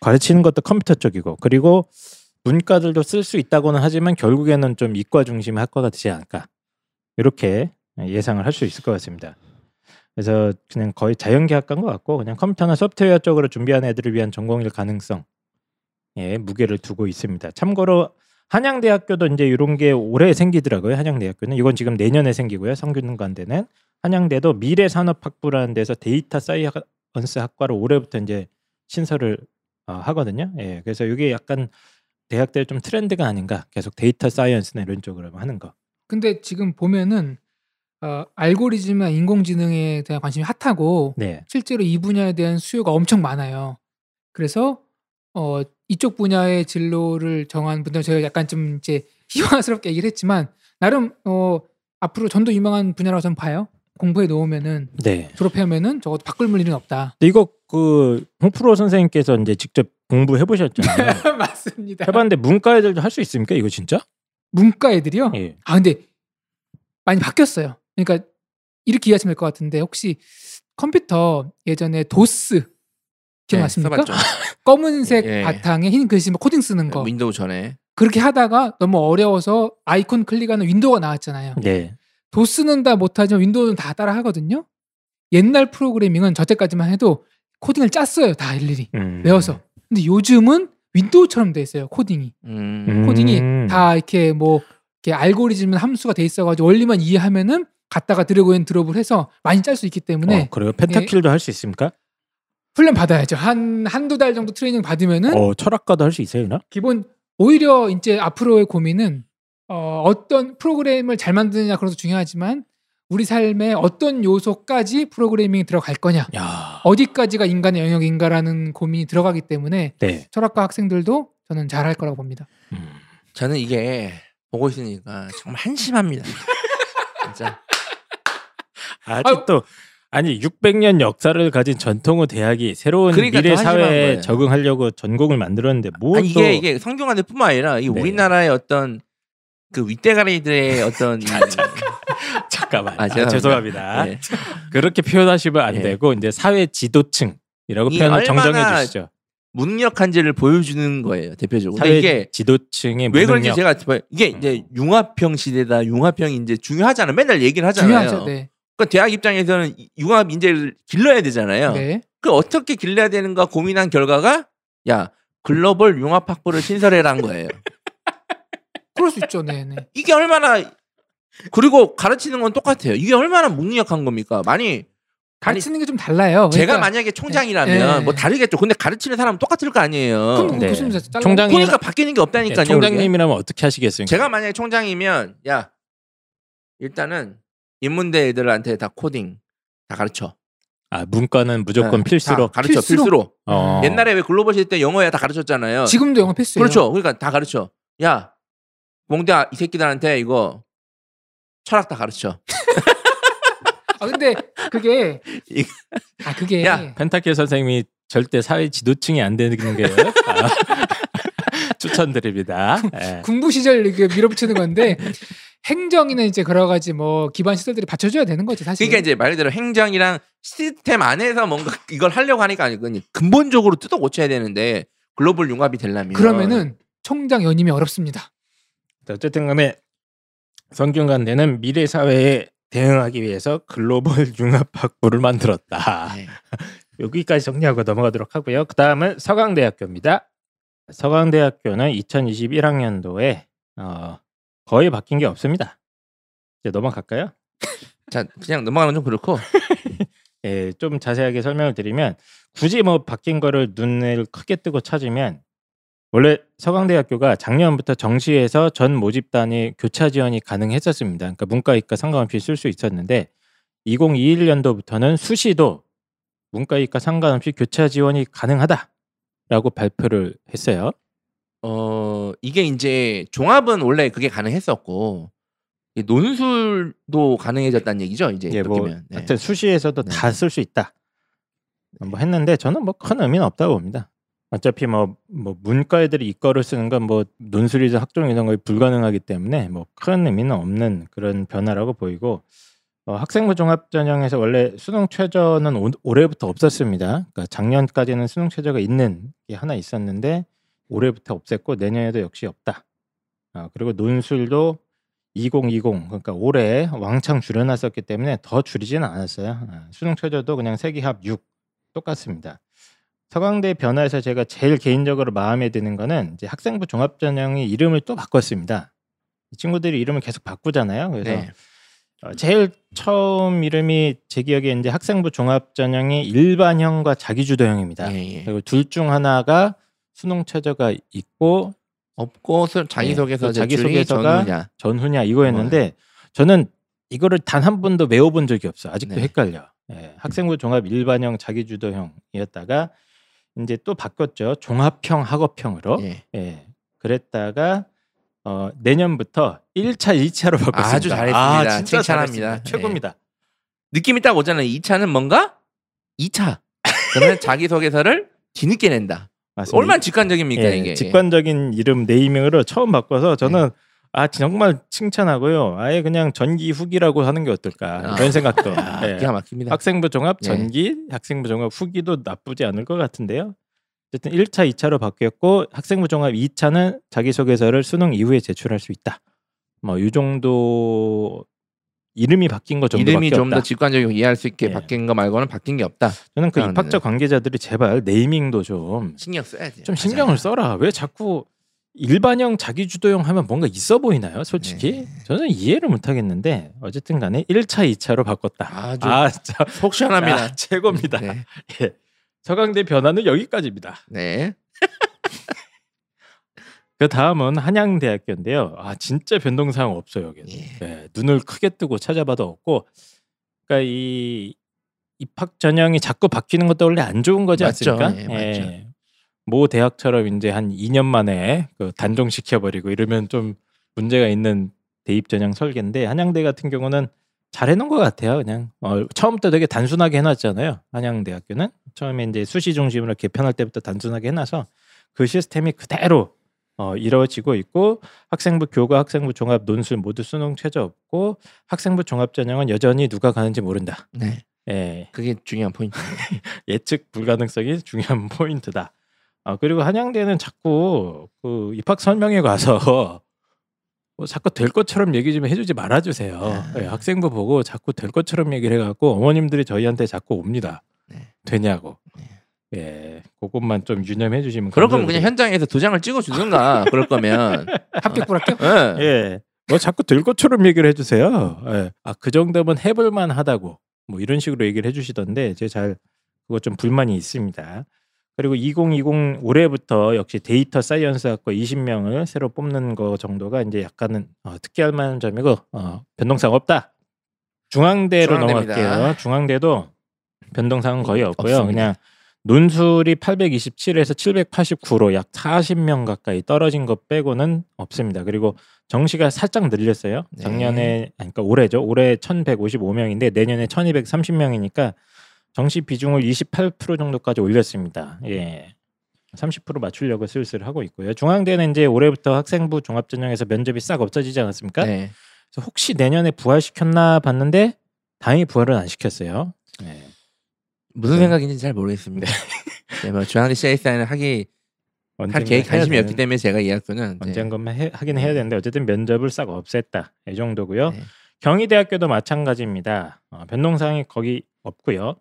가르치는 것도 컴퓨터 쪽이고 그리고 문과들도 쓸 수 있다고는 하지만 결국에는 좀 이과 중심의 학과가 되지 않을까 이렇게 예상을 할 수 있을 것 같습니다. 그래서 그냥 거의 자연계학과인 것 같고 그냥 컴퓨터나 소프트웨어 쪽으로 준비한 애들을 위한 전공일 가능성 예 무게를 두고 있습니다. 참고로 한양대학교도 이제 이런 게 올해 생기더라고요. 한양대학교는 이건 지금 내년에 생기고요. 성균관대는 한양대도 미래산업학부라는 데서 데이터 사이언스 학과를 올해부터 이제 신설을 어, 하거든요. 예 그래서 이게 약간 대학들 좀 트렌드가 아닌가 계속 데이터 사이언스나 이런 쪽으로 하는 거. 근데 지금 보면은 어, 알고리즘이나 인공지능에 대한 관심이 핫하고 네. 실제로 이 분야에 대한 수요가 엄청 많아요. 그래서 어, 이쪽 분야의 진로를 정한 분들 제가 약간 좀 이제 희망스럽게 얘기를 했지만 나름 어, 앞으로 전도 유망한 분야라고 저는 봐요. 공부해 놓으면은 네. 졸업하면은 적어도 바꿀 물리는 없다. 근데 이거 그 홍프로 선생님께서 이제 직접 공부해 보셨잖아요. 맞습니다. 해봤는데 문과 애들도 할 수 있습니까? 이거 진짜? 문과 애들이요? 예. 아 근데 많이 바뀌었어요. 그러니까 이렇게 이해하시면 될 것 같은데 혹시 컴퓨터 예전에 도스 기억나십니까? 네, 검은색 예. 바탕에 흰 글씨 뭐 코딩 쓰는 거. 윈도우 전에. 그렇게 하다가 너무 어려워서 아이콘 클릭하는 윈도우가 나왔잖아요. 네. 도스는 다 못하지만 윈도우는 다 따라 하거든요. 옛날 프로그래밍은 저때까지만 해도 코딩을 짰어요. 다 일일이. 음. 외워서. 근데 요즘은 윈도우처럼 돼 있어요. 코딩이. 음. 코딩이 다 이렇게 뭐 이렇게 알고리즘은 함수가 돼 있어가지고 원리만 이해하면은 갔다가 드래그 앤 드롭을 해서 많이 짤 수 있기 때문에. 어, 그래요? 펜타킬도 할 수 있습니까? 훈련 받아야죠. 한 한두 달 정도 트레이닝 받으면은. 어, 철학과도 할 수 있어요, 나? 기본 오히려 이제 앞으로의 고민은 어, 어떤 프로그램을 잘 만드느냐 그런 것도 중요하지만 우리 삶의 어떤 요소까지 프로그래밍이 들어갈 거냐, 야. 어디까지가 인간의 영역인가라는 고민이 들어가기 때문에 네. 철학과 학생들도 저는 잘할 거라고 봅니다. 음. 저는 이게 보고 있으니까 정말 한심합니다. 진짜. 아직도 아니 육백 년 역사를 가진 전통의 대학이 새로운 그러니까 미래 사회에 적응하려고 전공을 만들었는데 뭐 아니, 또 이게 이게 성균관대뿐만 아니라 이 네. 우리나라의 어떤 그 윗대가리들의 어떤 잠깐만 아, 아, 죄송합니다. 네. 그렇게 표현하시면 안 네. 되고 이제 사회 지도층이라고 표현을 정정해 주시죠. 무능력한지를 보여주는 거예요. 대표적으로. 사회 이게 지도층의 무능력. 왜 그런지 제가 이게 이제 융합형 시대다. 융합형이 이제 중요하잖아요. 맨날 얘기를 하잖아요. 중요하죠. 네. 그러니까 대학 입장에서는 융합 인재를 길러야 되잖아요. 네. 그 어떻게 길러야 되는가 고민한 결과가 야 글로벌 융합 학부를 신설해라는 거예요. 그럴 수 있죠. 네네. 이게 얼마나 그리고 가르치는 건 똑같아요. 이게 얼마나 무능력한 겁니까? 많이 가르치는 게 좀 달라요. 그러니까, 제가 만약에 총장이라면 네. 뭐 다르겠죠. 근데 가르치는 사람은 똑같을 거 아니에요. 그럼 네. 무슨 총장님 그러니까 바뀌는 게 없다니까요. 네, 총장님이라면 어떻게 하시겠어요? 제가 만약에 총장이면 야 일단은 인문대 애들한테 다 코딩 다 가르쳐. 아 문과는 무조건 네, 필수로 가르쳐. 필수로. 필수로. 어. 옛날에 왜 글로벌 시대 때 영어야 다 가르쳤잖아요. 지금도 영어 필수예요. 그렇죠. 그러니까 다 가르쳐. 야 몽대 이 새끼들한테 이거 철학 다 가르쳐. 아 근데 그게 아 그게 야 펜타킬 선생님이 절대 사회 지도층이 안 되는 게 아, 추천드립니다. 네. 군부 시절 이렇게 밀어붙이는 건데. 행정이나 이제 여러 가지 뭐 기반 시설들이 받쳐줘야 되는 거지 사실. 그러니까 이제 말 그대로 행정이랑 시스템 안에서 뭔가 이걸 하려고 하니까 아니 근본적으로 뜯어 고쳐야 되는데 글로벌 융합이 되려면 그러면은 총장 연임이 어렵습니다. 어쨌든 간에 성균관대는 미래 사회에 대응하기 위해서 글로벌 융합 학부를 만들었다. 네. 여기까지 정리하고 넘어가도록 하고요. 그 다음은 서강대학교입니다. 서강대학교는 이천이십일 학년도에 어. 거의 바뀐 게 없습니다. 이제 넘어갈까요? 자, 그냥 넘어가면 좀 그렇고 예, 좀 자세하게 설명을 드리면 굳이 뭐 바뀐 거를 눈을 크게 뜨고 찾으면 원래 서강대학교가 작년부터 정시에서 전 모집 단위 교차 지원이 가능했었습니다. 그러니까 문과, 이과 상관없이 쓸 수 있었는데 이천이십일 년도부터는 수시도 문과, 이과 상관없이 교차 지원이 가능하다라고 발표를 했어요. 어 이게 이제 종합은 원래 그게 가능했었고 논술도 가능해졌다는 얘기죠. 이제 예, 뭐 하여튼 네. 수시에서도 네. 다 쓸 수 있다. 뭐 했는데 저는 뭐 큰 의미는 없다고 봅니다. 어차피 뭐, 뭐 문과 애들이 이과를 쓰는 건 뭐 논술이든 학종 이런 거에 불가능하기 때문에 뭐 큰 의미는 없는 그런 변화라고 보이고 어, 학생부 종합 전형에서 원래 수능 최저는 오, 올해부터 없었습니다. 그러니까 작년까지는 수능 최저가 있는 게 하나 있었는데 올해부터 없앴고 내년에도 역시 없다. 어, 그리고 논술도 이천이십 그러니까 올해 왕창 줄여놨었기 때문에 더 줄이지는 않았어요. 어, 수능 최저도 그냥 세기합 육 똑같습니다. 서강대 변화에서 제가 제일 개인적으로 마음에 드는 거는 이제 학생부 종합전형이 이름을 또 바꿨습니다. 이 친구들이 이름을 계속 바꾸잖아요. 그래서 네. 어, 제일 처음 이름이 제 기억에 이제 학생부 종합전형이 일반형과 자기주도형입니다. 예, 예. 그리고 둘 중 하나가 수능 최저가 있고 없고 자기소개서 네, 자기소개서가 전후냐. 전후냐 이거였는데 네. 저는 이거를 단 한 번도 외워본 적이 없어. 아직도 네. 헷갈려. 예, 학생부 종합 일반형 자기주도형이었다가 이제 또 바뀌었죠. 종합형 학업형으로. 예. 예. 그랬다가 어, 내년부터 일 차, 이 차로 바꿨습니다. 아주 잘했습니다. 아, 진짜 칭찬합니다. 잘했습니다. 최고입니다. 예. 느낌이 딱 오잖아요. 이 차는 뭔가 이 차. 그러면 자기소개서를 뒤늦게 낸다. 맞습니다. 얼마나 직관적입니까 예, 이게. 직관적인 이름 네이밍으로 처음 바꿔서 저는 예. 아 정말 칭찬하고요. 아예 그냥 전기 후기라고 하는 게 어떨까 아. 이런 생각도. 아, 네. 기가 막힙니다. 학생부 종합 전기, 네. 학생부 종합 후기도 나쁘지 않을 것 같은데요. 어쨌든 일 차, 이 차로 바뀌었고 학생부 종합 이 차는 자기소개서를 수능 이후에 제출할 수 있다. 뭐 이 정도 이름이 바뀐 거 정도밖에 없다. 이름이 좀 더 직관적으로 이해할 수 있게 네. 바뀐 거 말고는 바뀐 게 없다. 저는 그 입학처 관계자들이 제발 네이밍도 좀 신경 써야지. 좀 신경을 맞아요. 써라. 왜 자꾸 일반형 자기주도형 하면 뭔가 있어 보이나요? 솔직히 네. 저는 이해를 못하겠는데 어쨌든 간에 일 차, 이 차로 바꿨다. 아주 아, 속 시원합니다. 아, 최고입니다. 네. 예. 서강대 변화는 여기까지입니다. 네. 그 다음은 한양대학교인데요. 아 진짜 변동사항 없어요. 여기 예. 예. 눈을 크게 뜨고 찾아봐도 없고 그러니까 이 입학 전형이 자꾸 바뀌는 것도 원래 안 좋은 거지 맞죠. 않습니까? 예, 맞죠. 예. 모 대학처럼 이제 한 이 년 만에 그 단종시켜버리고 이러면 좀 문제가 있는 대입 전형 설계인데 한양대 같은 경우는 잘 해놓은 것 같아요. 그냥 어, 처음부터 되게 단순하게 해놨잖아요. 한양대학교는 처음에 이제 수시 중심으로 개편할 때부터 단순하게 해놔서 그 시스템이 그대로 어, 이루어지고 있고 학생부 교과, 학생부 종합, 논술 모두 수능 최저 없고 학생부 종합 전형은 여전히 누가 가는지 모른다. 네, 예, 그게 중요한 포인트. 예측 불가능성이 중요한 포인트다. 아 그리고 한양대는 자꾸 그 입학 설명회 가서 뭐 자꾸 될 것처럼 얘기 좀 해주지 말아주세요. 네. 네, 학생부 보고 자꾸 될 것처럼 얘기를 해갖고 어머님들이 저희한테 자꾸 옵니다. 네. 되냐고. 네. 예, 그것만 좀 유념해 주시면. 그럴 거면 그냥 현장에서 두 장을 찍어 주든가. 그럴 거면 합격 불합격. 네. 예, 뭐 자꾸 될 것처럼 얘기를 해주세요. 예. 아 그 정도면 해볼만하다고 뭐 이런 식으로 얘기를 해주시던데 제가 잘 그거 좀 불만이 있습니다. 그리고 이천이십 올해부터 역시 데이터 사이언스 학과 이십 명을 새로 뽑는 거 정도가 이제 약간은 어, 특기할 만한 점이고 어, 변동사항 없다. 중앙대로 중앙대입니다. 넘어갈게요. 중앙대도 변동사항은 거의 없고요. 없습니다. 그냥 논술이 팔백이십칠에서 칠백팔십구로 약 사십 명 가까이 떨어진 것 빼고는 없습니다. 그리고 정시가 살짝 늘렸어요. 작년에 아니, 그러니까 올해죠. 올해 천백오십오 명인데 내년에 천이백삼십 명이니까 정시 비중을 이십팔 퍼센트 정도까지 올렸습니다. 예, 삼십 퍼센트 맞추려고 슬슬 하고 있고요. 중앙대는 이제 올해부터 학생부 종합전형에서 면접이 싹 없어지지 않았습니까? 네. 그래서 혹시 내년에 부활시켰나 봤는데 다행히 부활은 안 시켰어요. 네. 무슨 네. 생각인지 잘 모르겠습니다. 네, 뭐 중앙대 씨에스아이는 하기 할 계획 관심이 없기 때문에 제가 이 학교는 언젠가만 네. 하긴 해야 되는데 어쨌든 면접을 싹 없앴다 이 정도고요. 네. 경희대학교도 마찬가지입니다. 어, 변동사항이 거기 없고요.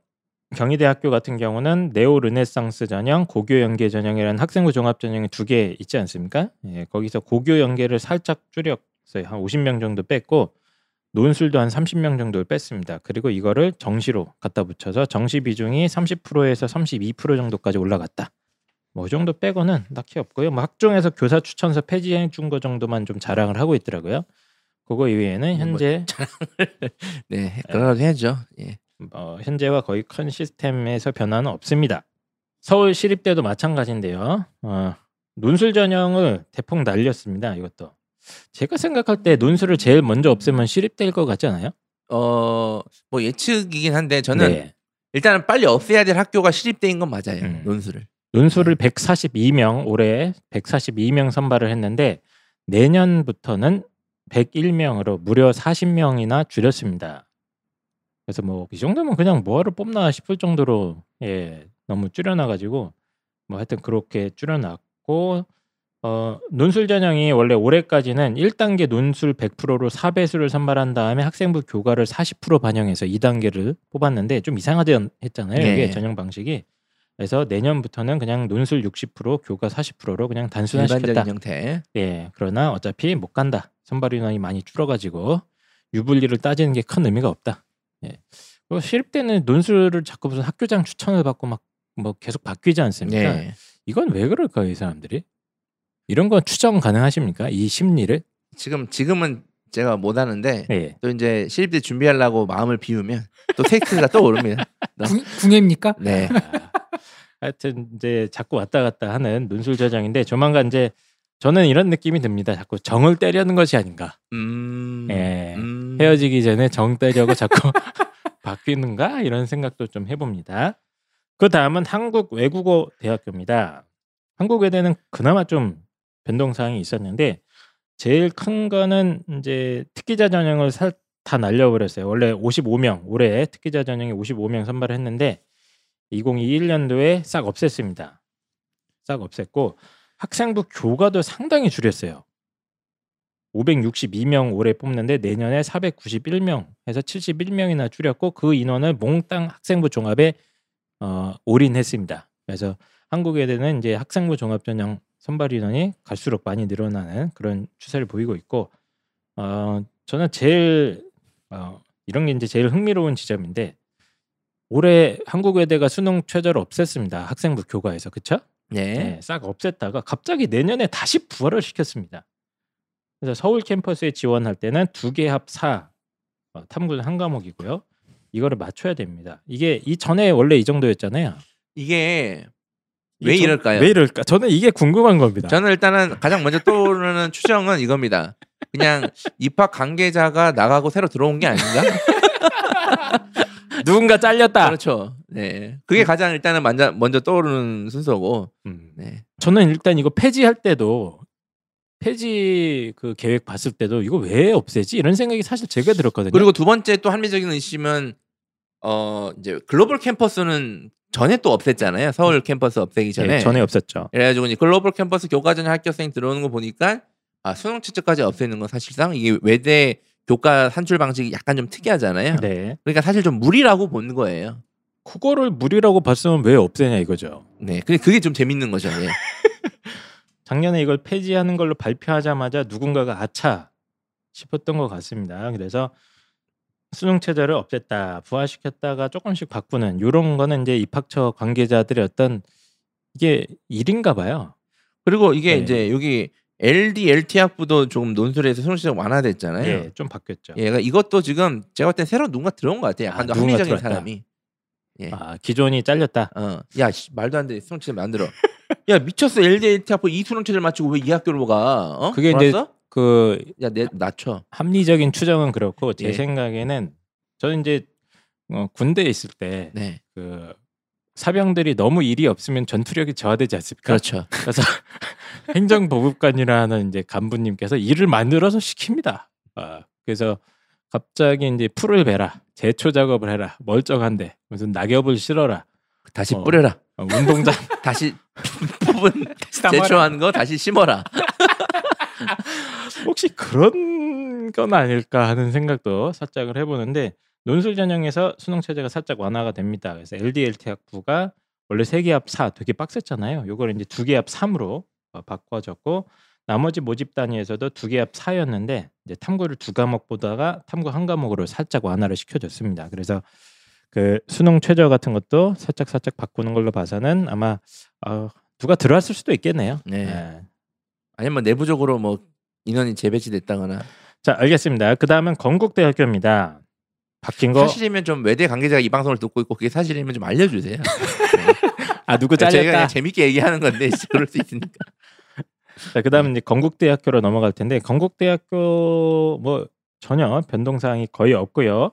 경희대학교 같은 경우는 네오르네상스 전형, 고교연계 전형이라는 학생부 종합 전형이 두 개 있지 않습니까? 예, 거기서 고교연계를 살짝 줄였어요. 한 오십 명 정도 뺐고 논술도 한 삼십 명 정도 뺐습니다. 그리고 이거를 정시로 갖다 붙여서 정시 비중이 삼십 퍼센트에서 삼십이 퍼센트 정도까지 올라갔다. 뭐 이 정도 빼고는 딱히 없고요. 뭐 학종에서 교사 추천서 폐지해 준 거 정도만 좀 자랑을 하고 있더라고요. 그거 이외에는 현재 뭐, 네, 그거라도 해야죠. 예. 어, 현재와 거의 큰 시스템에서 변화는 없습니다. 서울 시립대도 마찬가지인데요. 어, 논술 전형을 대폭 날렸습니다. 이것도 제가 생각할 때 논술을 제일 먼저 없애면 시립대일 것 같지 않아요? 어, 뭐 예측이긴 한데 저는 네. 일단은 빨리 없애야 될 학교가 시립대인 건 맞아요. 음. 논술을 논술을 네. 백사십이 명 올해 백사십이 명 선발을 했는데 내년부터는 백일 명으로 무려 사십 명이나 줄였습니다. 그래서 뭐 이 정도면 그냥 뭐하러 뽑나 싶을 정도로 예 너무 줄여놔가지고 뭐 하여튼 그렇게 줄여놨고 어 논술 전형이 원래 올해까지는 일 단계 논술 백 퍼센트로 사 배수를 선발한 다음에 학생부 교과를 사십 퍼센트 반영해서 이 단계를 뽑았는데 좀 이상하게 했잖아요. 네. 이게 전형 방식이. 그래서 내년부터는 그냥 논술 육십 퍼센트 교과 사십 퍼센트로 그냥 단순화시켰다. 일반적인 형태. 예, 그러나 어차피 못 간다. 선발 인원이 많이 줄어가지고 유불리를 따지는 게 큰 의미가 없다. 예. 그리고 시립 때는 논술을 자꾸 무슨 학교장 추천을 받고 막 뭐 계속 바뀌지 않습니까? 예. 이건 왜 그럴까요, 이 사람들이? 이런 건 추정 가능하십니까? 이 심리를? 지금 지금은 제가 못 하는데 예. 또 이제 시립 때 준비하려고 마음을 비우면 또 팩트가 떠오릅니다. 궁예입니까? 네. 하여튼 이제 자꾸 왔다 갔다 하는 논술 전형인데 조만간 이제 저는 이런 느낌이 듭니다. 자꾸 정을 때려는 것이 아닌가. 음... 예, 음... 헤어지기 전에 정 때려고 자꾸 바뀌는가 이런 생각도 좀 해봅니다. 그 다음은 한국 외국어 대학교입니다. 한국 외대는 그나마 좀 변동사항이 있었는데 제일 큰 거는 이제 특기자 전형을 살, 다 날려버렸어요. 원래 오십오 명 올해 특기자 전형에 오십오 명 선발을 했는데 이천이십일 년도에 싹 없앴습니다. 싹 없앴고 학생부 교과도 상당히 줄였어요. 오백육십이 명 올해 뽑는데 내년에 사백구십일 명 해서 칠십일 명이나 줄였고 그 인원을 몽땅 학생부 종합에 어, 올인했습니다. 그래서 한국외대는 이제 학생부 종합 전형 선발 인원이 갈수록 많이 늘어나는 그런 추세를 보이고 있고 어, 저는 제일 어, 이런 게 이제 제일 흥미로운 지점인데 올해 한국외대가 수능 최저를 없앴습니다. 학생부 교과에서. 그쵸? 네. 네. 싹 없앴다가 갑자기 내년에 다시 부활을 시켰습니다. 그래서 서울 캠퍼스에 지원할 때는 두 개 합 사, 어, 탐구는 한 과목이고요. 이거를 맞춰야 됩니다. 이게 이전에 원래 이 정도였잖아요. 이게 왜 저, 이럴까요? 왜 이럴까? 저는 이게 궁금한 겁니다. 저는 일단은 가장 먼저 떠오르는 추정은 이겁니다. 그냥 입학 관계자가 나가고 새로 들어온 게 아닌가? 누군가 잘렸다. 그렇죠. 네, 그게 가장 일단은 먼저, 먼저 떠오르는 순서고. 음. 네. 저는 일단 이거 폐지할 때도 폐지 그 계획 봤을 때도 이거 왜 없애지 이런 생각이 사실 제가 들었거든요. 그리고 두 번째 또 합리적인 의심은 어 이제 글로벌 캠퍼스는 전에 또 없앴잖아요. 서울 캠퍼스 없애기 전에. 네, 전에 없앴죠. 그래가지고 이제 글로벌 캠퍼스 교과 전형 학교생 들어오는 거 보니까 아 수능 최저까지 없애는 건 사실상 이게 외대 교과 산출 방식이 약간 좀 특이하잖아요. 네. 그러니까 사실 좀 무리라고 본 거예요. 그거를 무리라고 봤으면 왜 없애냐 이거죠. 네. 근데 그게 좀 재밌는 거죠. 예. 작년에 이걸 폐지하는 걸로 발표하자마자 누군가가 아차 싶었던 것 같습니다. 그래서 수능 체제를 없앴다, 부활시켰다가 조금씩 바꾸는 이런 거는 이제 입학처 관계자들의 어떤 이게 일인가 봐요. 그리고 이게 네. 이제 여기 엘디, 엘티 학부도 조금 논술에서 수능 체제가 완화됐잖아요. 예, 좀 바뀌었죠. 예, 그러니까 이것도 지금 제가 볼 때 새로 누군가 들어온 것 같아요. 약간 아, 합리적인 들어왔다. 사람이. 예. 아, 기존이 잘렸다. 어, 야 씨, 말도 안 돼. 수능 체제 만들어. 야 미쳤어. 엘디, 엘티 학부 이 수능 체제를 맞추고 왜 이 학교로 가? 어? 그게 알았어? 이제 그 야, 내 낮춰. 합리적인 추정은 그렇고 제 예. 생각에는 저는 이제 어, 군대에 있을 때 네. 그 사병들이 너무 일이 없으면 전투력이 저하되지 않습니까? 그렇죠. 그래서 행정보급관이라는 이제 간부님께서 일을 만들어서 시킵니다. 어, 그래서 갑자기 이제 풀을 베라, 제초 작업을 해라, 멀쩡한데 무슨 낙엽을 실어라, 다시 어, 뿌려라, 어, 운동장 다시 뽑은 제초한 거 다시 심어라. 혹시 그런 건 아닐까 하는 생각도 살짝을 해보는데 논술 전형에서 수능 체제가 살짝 완화가 됩니다. 그래서 엘디, 엘티 학부가 원래 세 개 합 사 되게 빡셌잖아요. 요걸 이제 두 개 합 삼으로 바꿔졌고 나머지 모집 단위에서도 두 개 합 사였는데 이제 탐구를 두 과목 보다가 탐구 한 과목으로 살짝 완화를 시켜줬습니다. 그래서 그 수능 최저 같은 것도 살짝 살짝 바꾸는 걸로 봐서는 아마 어, 누가 들어왔을 수도 있겠네요. 네. 네. 아니면 내부적으로 뭐 인원이 재배치됐다거나. 자, 알겠습니다. 그 다음은 건국대학교입니다. 바뀐 거 사실이면 좀 외대 관계자가 이 방송을 듣고 있고 그게 사실이면 좀 알려주세요. 아 누구 잘렸다. 제가 그냥 재밌게 얘기하는 건데 그럴 수 있으니까. 자, 그 다음은 이제 건국대학교로 넘어갈 텐데 건국대학교 뭐 전혀 변동사항이 거의 없고요.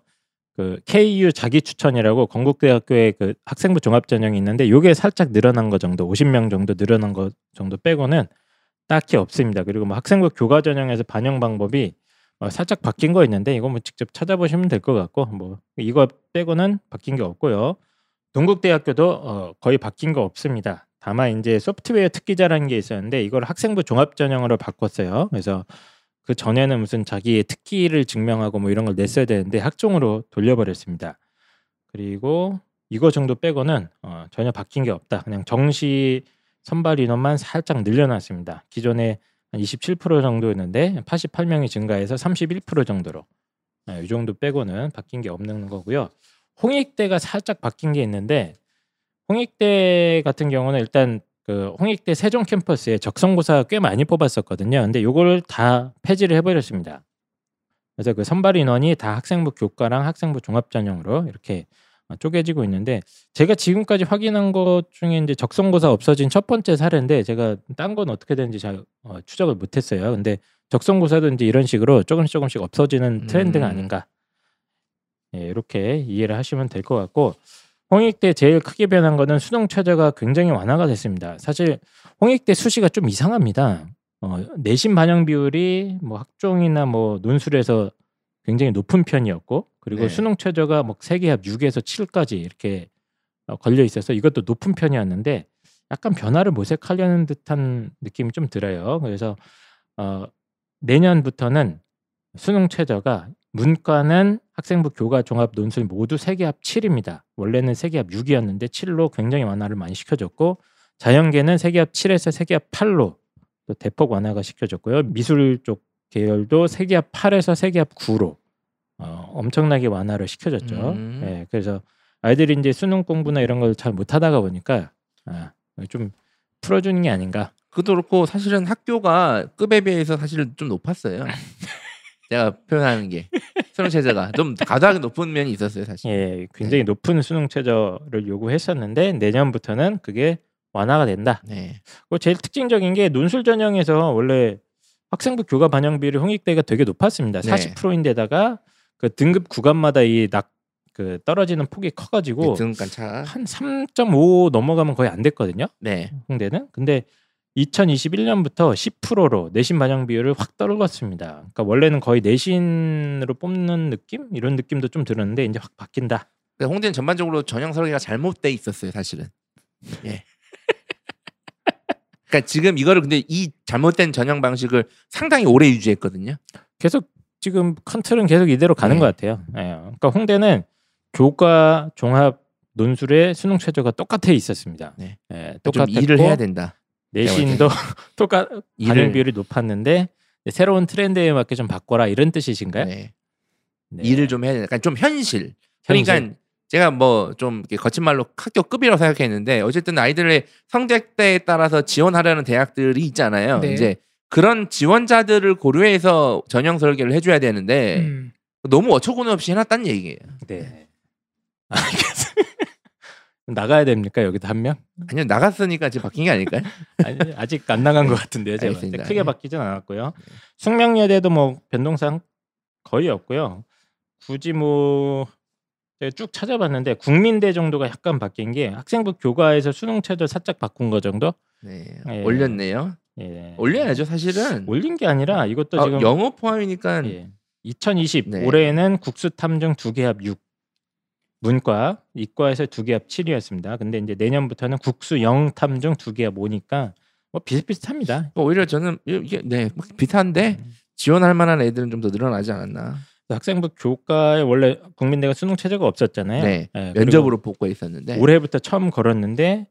그 케이유 자기 추천이라고 건국대학교의 그 학생부 종합 전형이 있는데 이게 살짝 늘어난 거 정도, 오십 명 정도 늘어난 거 정도 빼고는 딱히 없습니다. 그리고 뭐 학생부 교과 전형에서 반영 방법이 뭐 살짝 바뀐 거 있는데 이거 뭐 직접 찾아보시면 될 것 같고 뭐 이거 빼고는 바뀐 게 없고요. 동국대학교도 어 거의 바뀐 거 없습니다. 다만 이제 소프트웨어 특기자라는 게 있었는데 이걸 학생부 종합 전형으로 바꿨어요. 그래서 그 전에는 무슨 자기의 특기를 증명하고 뭐 이런 걸 냈어야 되는데 학종으로 돌려버렸습니다. 그리고 이거 정도 빼고는 어, 전혀 바뀐 게 없다. 그냥 정시 선발 인원만 살짝 늘려놨습니다. 기존에 한 이십칠 퍼센트 정도였는데 팔십팔 명이 증가해서 삼십일 퍼센트 정도로 네, 이 정도 빼고는 바뀐 게 없는 거고요. 홍익대가 살짝 바뀐 게 있는데 홍익대 같은 경우는 일단 그 홍익대 세종 캠퍼스에 적성고사 꽤 많이 뽑았었거든요. 근데 이걸 다 폐지를 해버렸습니다. 그래서 그 선발 인원이 다 학생부 교과랑 학생부 종합전형으로 이렇게 쪼개지고 있는데 제가 지금까지 확인한 것 중에 이제 적성고사 없어진 첫 번째 사례인데 제가 딴 건 어떻게 되는지 잘 어, 추적을 못했어요. 근데 적성고사도 이제 이런 식으로 조금씩 조금씩 없어지는 트렌드가 음. 아닌가. 예, 이렇게 이해를 하시면 될 것 같고. 홍익대 제일 크게 변한 거는 수능 최저가 굉장히 완화가 됐습니다. 사실 홍익대 수시가 좀 이상합니다. 어, 내신 반영 비율이 뭐 학종이나 뭐 논술에서 굉장히 높은 편이었고 그리고 네. 수능 최저가 뭐 세계합 육에서 칠까지 이렇게 어, 걸려 있어서 이것도 높은 편이었는데 약간 변화를 모색하려는 듯한 느낌이 좀 들어요. 그래서 어, 내년부터는 수능 최저가 문과는 학생부 교과 종합 논술 모두 세계합 칠입니다. 원래는 세계합 육이었는데 칠로 굉장히 완화를 많이 시켜줬고 자연계는 세계합 칠에서 세계합 팔로 또 대폭 완화가 시켜줬고요. 미술 쪽 계열도 세계합 팔에서 세계합 구로 어, 엄청나게 완화를 시켜줬죠. 음. 네, 그래서 아이들이 이제 수능 공부나 이런 걸 잘 못하다가 보니까 아, 좀 풀어주는 게 아닌가. 그것도 그렇고 사실은 학교가 급에 비해서 사실 좀 높았어요. 제가 표현하는 게 수능 최저가 좀 과도하게 높은 면이 있었어요 사실. 예, 굉장히 네. 높은 수능 최저를 요구했었는데 내년부터는 그게 완화가 된다. 네. 그리고 제일 특징적인 게 논술 전형에서 원래 학생부 교과 반영 비율이 홍익대가 되게 높았습니다. 네. 사십 퍼센트인데다가 그 등급 구간마다 이 낙 그 떨어지는 폭이 커가지고 등급 차 한 삼 점 오 넘어가면 거의 안 됐거든요. 네. 홍대는 근데 이천이십일 년부터 십 퍼센트로 내신 반영 비율을 확 떨어졌습니다. 그러니까 원래는 거의 내신으로 뽑는 느낌? 이런 느낌도 좀 들었는데 이제 확 바뀐다. 홍대는 전반적으로 전형 설계가 잘못돼 있었어요, 사실은. 예. 그러니까 지금 이거를 근데 이 잘못된 전형 방식을 상당히 오래 유지했거든요. 계속 지금 큰 틀은 계속 이대로 가는 네. 것 같아요. 네. 그러니까 홍대는 교과, 종합, 논술의 수능 최저가 똑같아 있었습니다. 네. 네, 똑같았고 좀 일을 해야 된다. 내신도 똑같 반영 비율이 높았는데 새로운 트렌드에 맞게 좀 바꿔라 이런 뜻이신가요? 네. 네. 일을 좀 해야 되니까 좀 현실. 현실. 그러니까 제가 뭐 좀 거친 말로 학교급이라고 생각했는데 어쨌든 아이들의 성적대에 따라서 지원하려는 대학들이 있잖아요. 네. 이제 그런 지원자들을 고려해서 전형 설계를 해줘야 되는데 음. 너무 어처구니 없이 해놨다는 얘기예요. 네. 알겠습니다. 나가야 됩니까 여기도 한 명? 아니요 나갔으니까 지금 바뀐 게 아닐까요? 아니, 아직 안 나간 것 같은데요. 제가 알겠습니다. 크게 바뀌진 않았고요. 네. 숙명여대도 뭐 변동사항 거의 없고요. 굳이 뭐 쭉 찾아봤는데 국민대 정도가 약간 바뀐 게 학생부 교과에서 수능 최저 살짝 바꾼 거 정도? 네 예. 올렸네요. 예. 올려야죠 사실은. 올린 게 아니라 이것도 아, 지금 영어 포함이니까 예. 이천이십 네. 올해는 국수 탐정 두 개 합 육. 문과, 이과에서 두 개 합 칠이었습니다. 근데 이제 내년부터는 국수 영 탐정 두 개 합 오니까 뭐 비슷비슷합니다. 오히려 저는 이게 네 비슷한데 지원할 만한 애들은 좀 더 늘어나지 않았나. 학생부 교과에 원래 국민대가 수능 최저가 없었잖아요. 네, 네 면접으로 뽑고 있었는데 올해부터 처음 걸었는데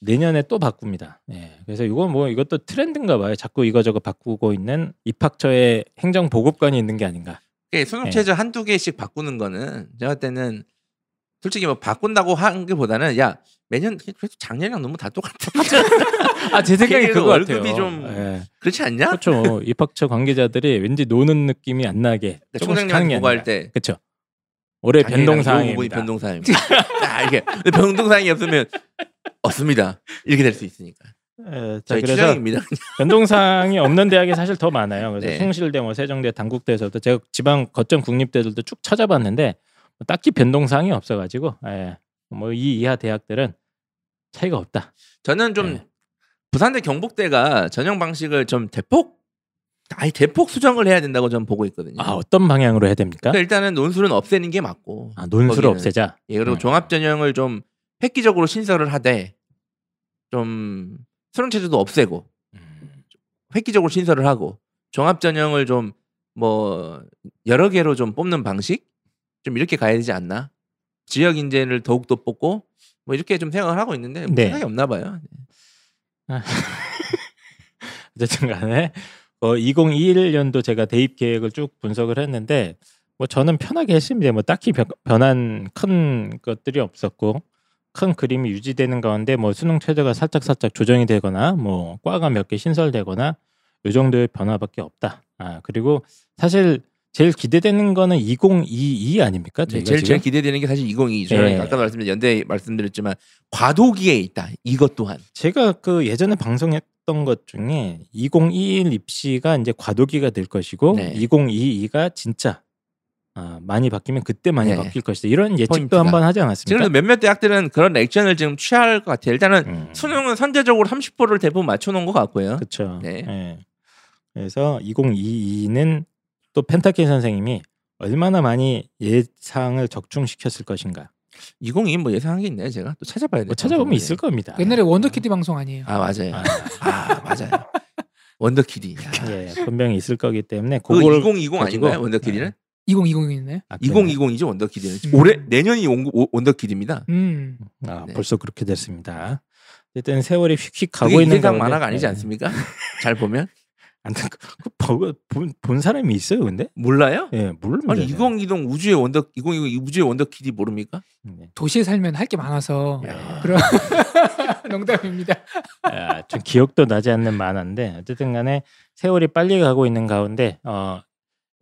내년에 또 바꿉니다. 네, 그래서 이건 뭐 이것도 트렌드인가 봐요. 자꾸 이거저거 바꾸고 있는 입학처의 행정 보급관이 있는 게 아닌가. 네, 수능 최저 네. 한두 개씩 바꾸는 거는 제가 때는 솔직히 뭐 바꾼다고 하는 게보다는 야 매년 그래도 작년이랑 너무 다 똑같아. 아, 제 생각이 그거 같아요. 월급이 좀 네. 그렇지 않냐? 그렇죠. 입학처 관계자들이 왠지 노는 느낌이 안 나게. 총장님한테 보고할 때. 그렇죠. 올해 변동사항입니다. 변동사항입니다. 아, 이게 변동사항이 없으면 없습니다. 이렇게 될 수 있으니까. 에, 자, 저희 추정입니다. 변동사항이 없는 대학이 사실 더 많아요. 그래서 네. 숭실대, 뭐 세종대, 단국대에서부터 제가 지방 거점 국립대들도 쭉 찾아봤는데 뭐 딱히 변동사항이 없어가지고 뭐 이 이하 대학들은 차이가 없다. 저는 좀 에. 부산대, 경북대가 전형 방식을 좀 대폭 아예 대폭 수정을 해야 된다고 저는 보고 있거든요. 아, 어떤 방향으로 해야 됩니까? 그러니까 일단은 논술은 없애는 게 맞고. 아, 논술을 없애자. 예, 그리고 음. 종합 전형을 좀 획기적으로 신설을 하되 좀 수능 체제도 없애고 음. 획기적으로 신설을 하고 종합 전형을 좀 뭐 여러 개로 좀 뽑는 방식 좀 이렇게 가야 되지 않나? 지역 인재를 더욱더 뽑고 뭐 이렇게 좀 생각을 하고 있는데 뭐 네. 생각이 없나 봐요. 어쨌든 간에 어, 이천이십일 년도 제가 대입 계획을 쭉 분석을 했는데 뭐 저는 편하게 했습니다. 뭐 딱히 변, 변한 큰 것들이 없었고 큰 그림이 유지되는 가운데 뭐 수능 체제가 살짝 살짝 조정이 되거나 뭐 과가 몇 개 신설되거나 이 정도의 변화밖에 없다. 아, 그리고 사실 제일 기대되는 거는 이천이십이 아닙니까? 네, 제일, 제일 기대되는 게 사실 이천이십이. 네. 아까 말씀드린 연대 말씀드렸지만 과도기에 있다. 이것 또한 제가 그 예전에 방송했 했던 것 중에 이천이십일 입시가 이제 과도기가 될 것이고 네. 이천이십이가 진짜 아, 많이 바뀌면 그때 많이 네. 바뀔 것이다. 이런 예측도 포인트가. 한번 하지 않았습니까? 지금 몇몇 대학들은 그런 액션을 지금 취할 것 같아요. 일단은 음. 수능은 선제적으로 삼십 퍼센트를 대부분 맞춰놓은 것 같고요. 그렇죠. 네. 네. 그래서 이천이십이는 또 펜타키 선생님이 얼마나 많이 예상을 적중시켰을 것인가. 이천이십이 뭐 예상한 게 있나요? 제가 또 찾아봐야 돼요. 뭐 찾아보면 있을 겁니다. 옛날에 원더키디 방송 아니에요? 아, 맞아요. 아, 아 맞아요. 원더키디. 예, 분명히 있을 거기 때문에 그걸 이천이십 아닌가요? 원더키디는? 네. 이천이십이 있나요? 아, 이천이십이죠 원더키디는. 음. 올해 내년이 온, 오, 원더키디입니다. 음. 아, 네. 벌써 그렇게 됐습니다. 어쨌든 세월이 휙휙 가고 있는 인생 만화가 아니지 않습니까? 잘 보면. 안타 본, 본 사람이 있어요, 근데? 몰라요? 예, 네, 몰라요. 아니 이천이십 우주의 원더 이천이십 우주의 원더키디 모릅니까? 네. 도시에 살면 할 게 많아서 야. 그런 농담입니다. 야, 좀 기억도 나지 않는 만화인데 어쨌든간에 세월이 빨리 가고 있는 가운데 어,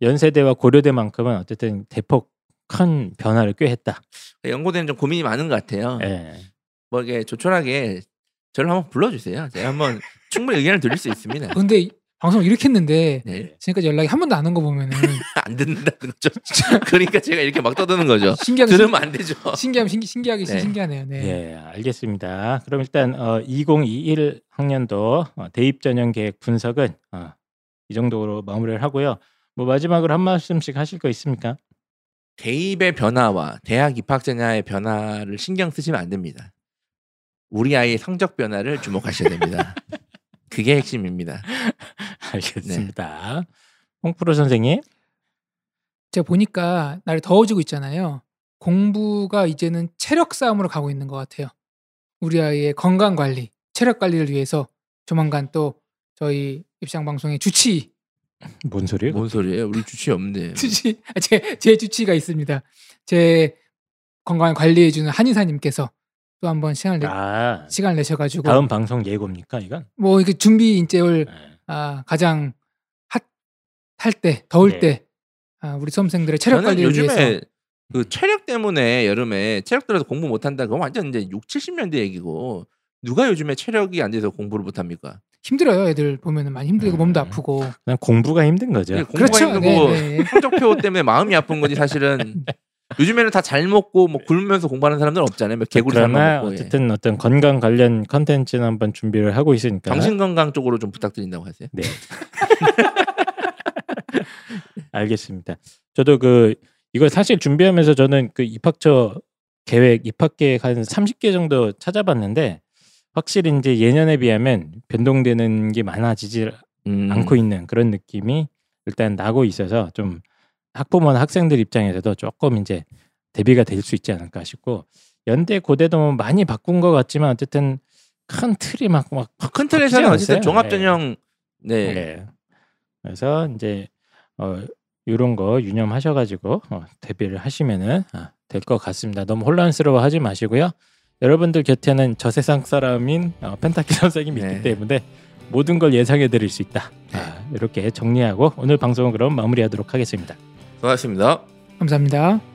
연세대와 고려대만큼은 어쨌든 대폭 큰 변화를 꾀했다. 연고대는 좀 고민이 많은 것 같아요. 네. 뭐 이게 조촐하게 저를 한번 불러주세요. 제가 한번 충분히 의견을 드릴 수 있습니다. 근데 방송 이렇게 했는데 네. 지금까지 연락이 한 번도 안 온 거 보면은 안 듣는다는 거죠. 그러니까 제가 이렇게 막 떠드는 거죠. 신기하게 들으면 안 되죠. 신기하면 신기, 신기하게 네. 신기하네요. 네, 예, 알겠습니다. 그럼 일단 어, 이천이십일 학년도 어, 대입 전형 계획 분석은 어, 이 정도로 마무리를 하고요. 뭐 마지막으로 한 말씀씩 하실 거 있습니까? 대입의 변화와 대학 입학 전형의 변화를 신경 쓰시면 안 됩니다. 우리 아이의 성적 변화를 주목하셔야 됩니다. 그게 핵심입니다. 알겠습니다. 네. 홍프로 선생님, 제가 보니까 날이 더워지고 있잖아요. 공부가 이제는 체력 싸움으로 가고 있는 것 같아요. 우리 아이의 건강 관리, 체력 관리를 위해서 조만간 또 저희 입시왕 방송의 주치. 뭔 소리예요? 뭔 소리예요? 우리 주치 없네. 주치, 제, 제 주치가 있습니다. 제 건강 관리해주는 한의사님께서. 또 한번 시간을 내, 아, 시간을 내셔가지고 다음 방송 예고입니까 이건? 뭐 이렇게 준비 이제 올 네. 아, 가장 핫할 때 더울 네. 때 아, 우리 수험생들의 체력 관리를 요즘에 위해서 그 체력 때문에 여름에 체력 들어서 공부 못한다 그건 완전 이제 육칠십 년대 얘기고 누가 요즘에 체력이 안 돼서 공부를 못합니까? 힘들어요. 애들 보면은 많이 힘들고 음, 몸도 아프고 그냥 공부가 힘든 거죠. 네, 공부가 그렇죠. 힘들고 네, 네. 성적표 때문에 마음이 아픈 거지 사실은. 요즘에는 다 잘 먹고 뭐 굶으면서 공부하는 사람들 없잖아요. 몇 개구리 사람 먹고. 어쨌든 예. 어떤 건강 관련 컨텐츠는 한번 준비를 하고 있으니까. 정신 건강 쪽으로 좀 부탁드린다고 하세요. 네. 알겠습니다. 저도 그 이걸 사실 준비하면서 저는 그 입학처 계획, 입학 계획 한 삼십 개 정도 찾아봤는데 확실히 이제 예년에 비하면 변동되는 게 많아지지 음. 않고 있는 그런 느낌이 일단 나고 있어서 좀. 학부모나 학생들 입장에서도 조금 이제 대비가 될 수 있지 않을까 싶고 연대 고대도 많이 바꾼 것 같지만 어쨌든 큰 틀이 막 막 큰 틀에서는 어쨌든 종합전형 네. 네. 네 그래서 이제 어, 이런 거 유념하셔가지고 어, 대비를 하시면은 아, 될 것 같습니다. 너무 혼란스러워하지 마시고요. 여러분들 곁에는 저세상 사람인 어, 펜타키 선생님이 네. 있기 때문에 모든 걸 예상해드릴 수 있다. 네. 아, 이렇게 정리하고 오늘 방송은 그럼 마무리하도록 하겠습니다. 수고하셨습니다. 감사합니다.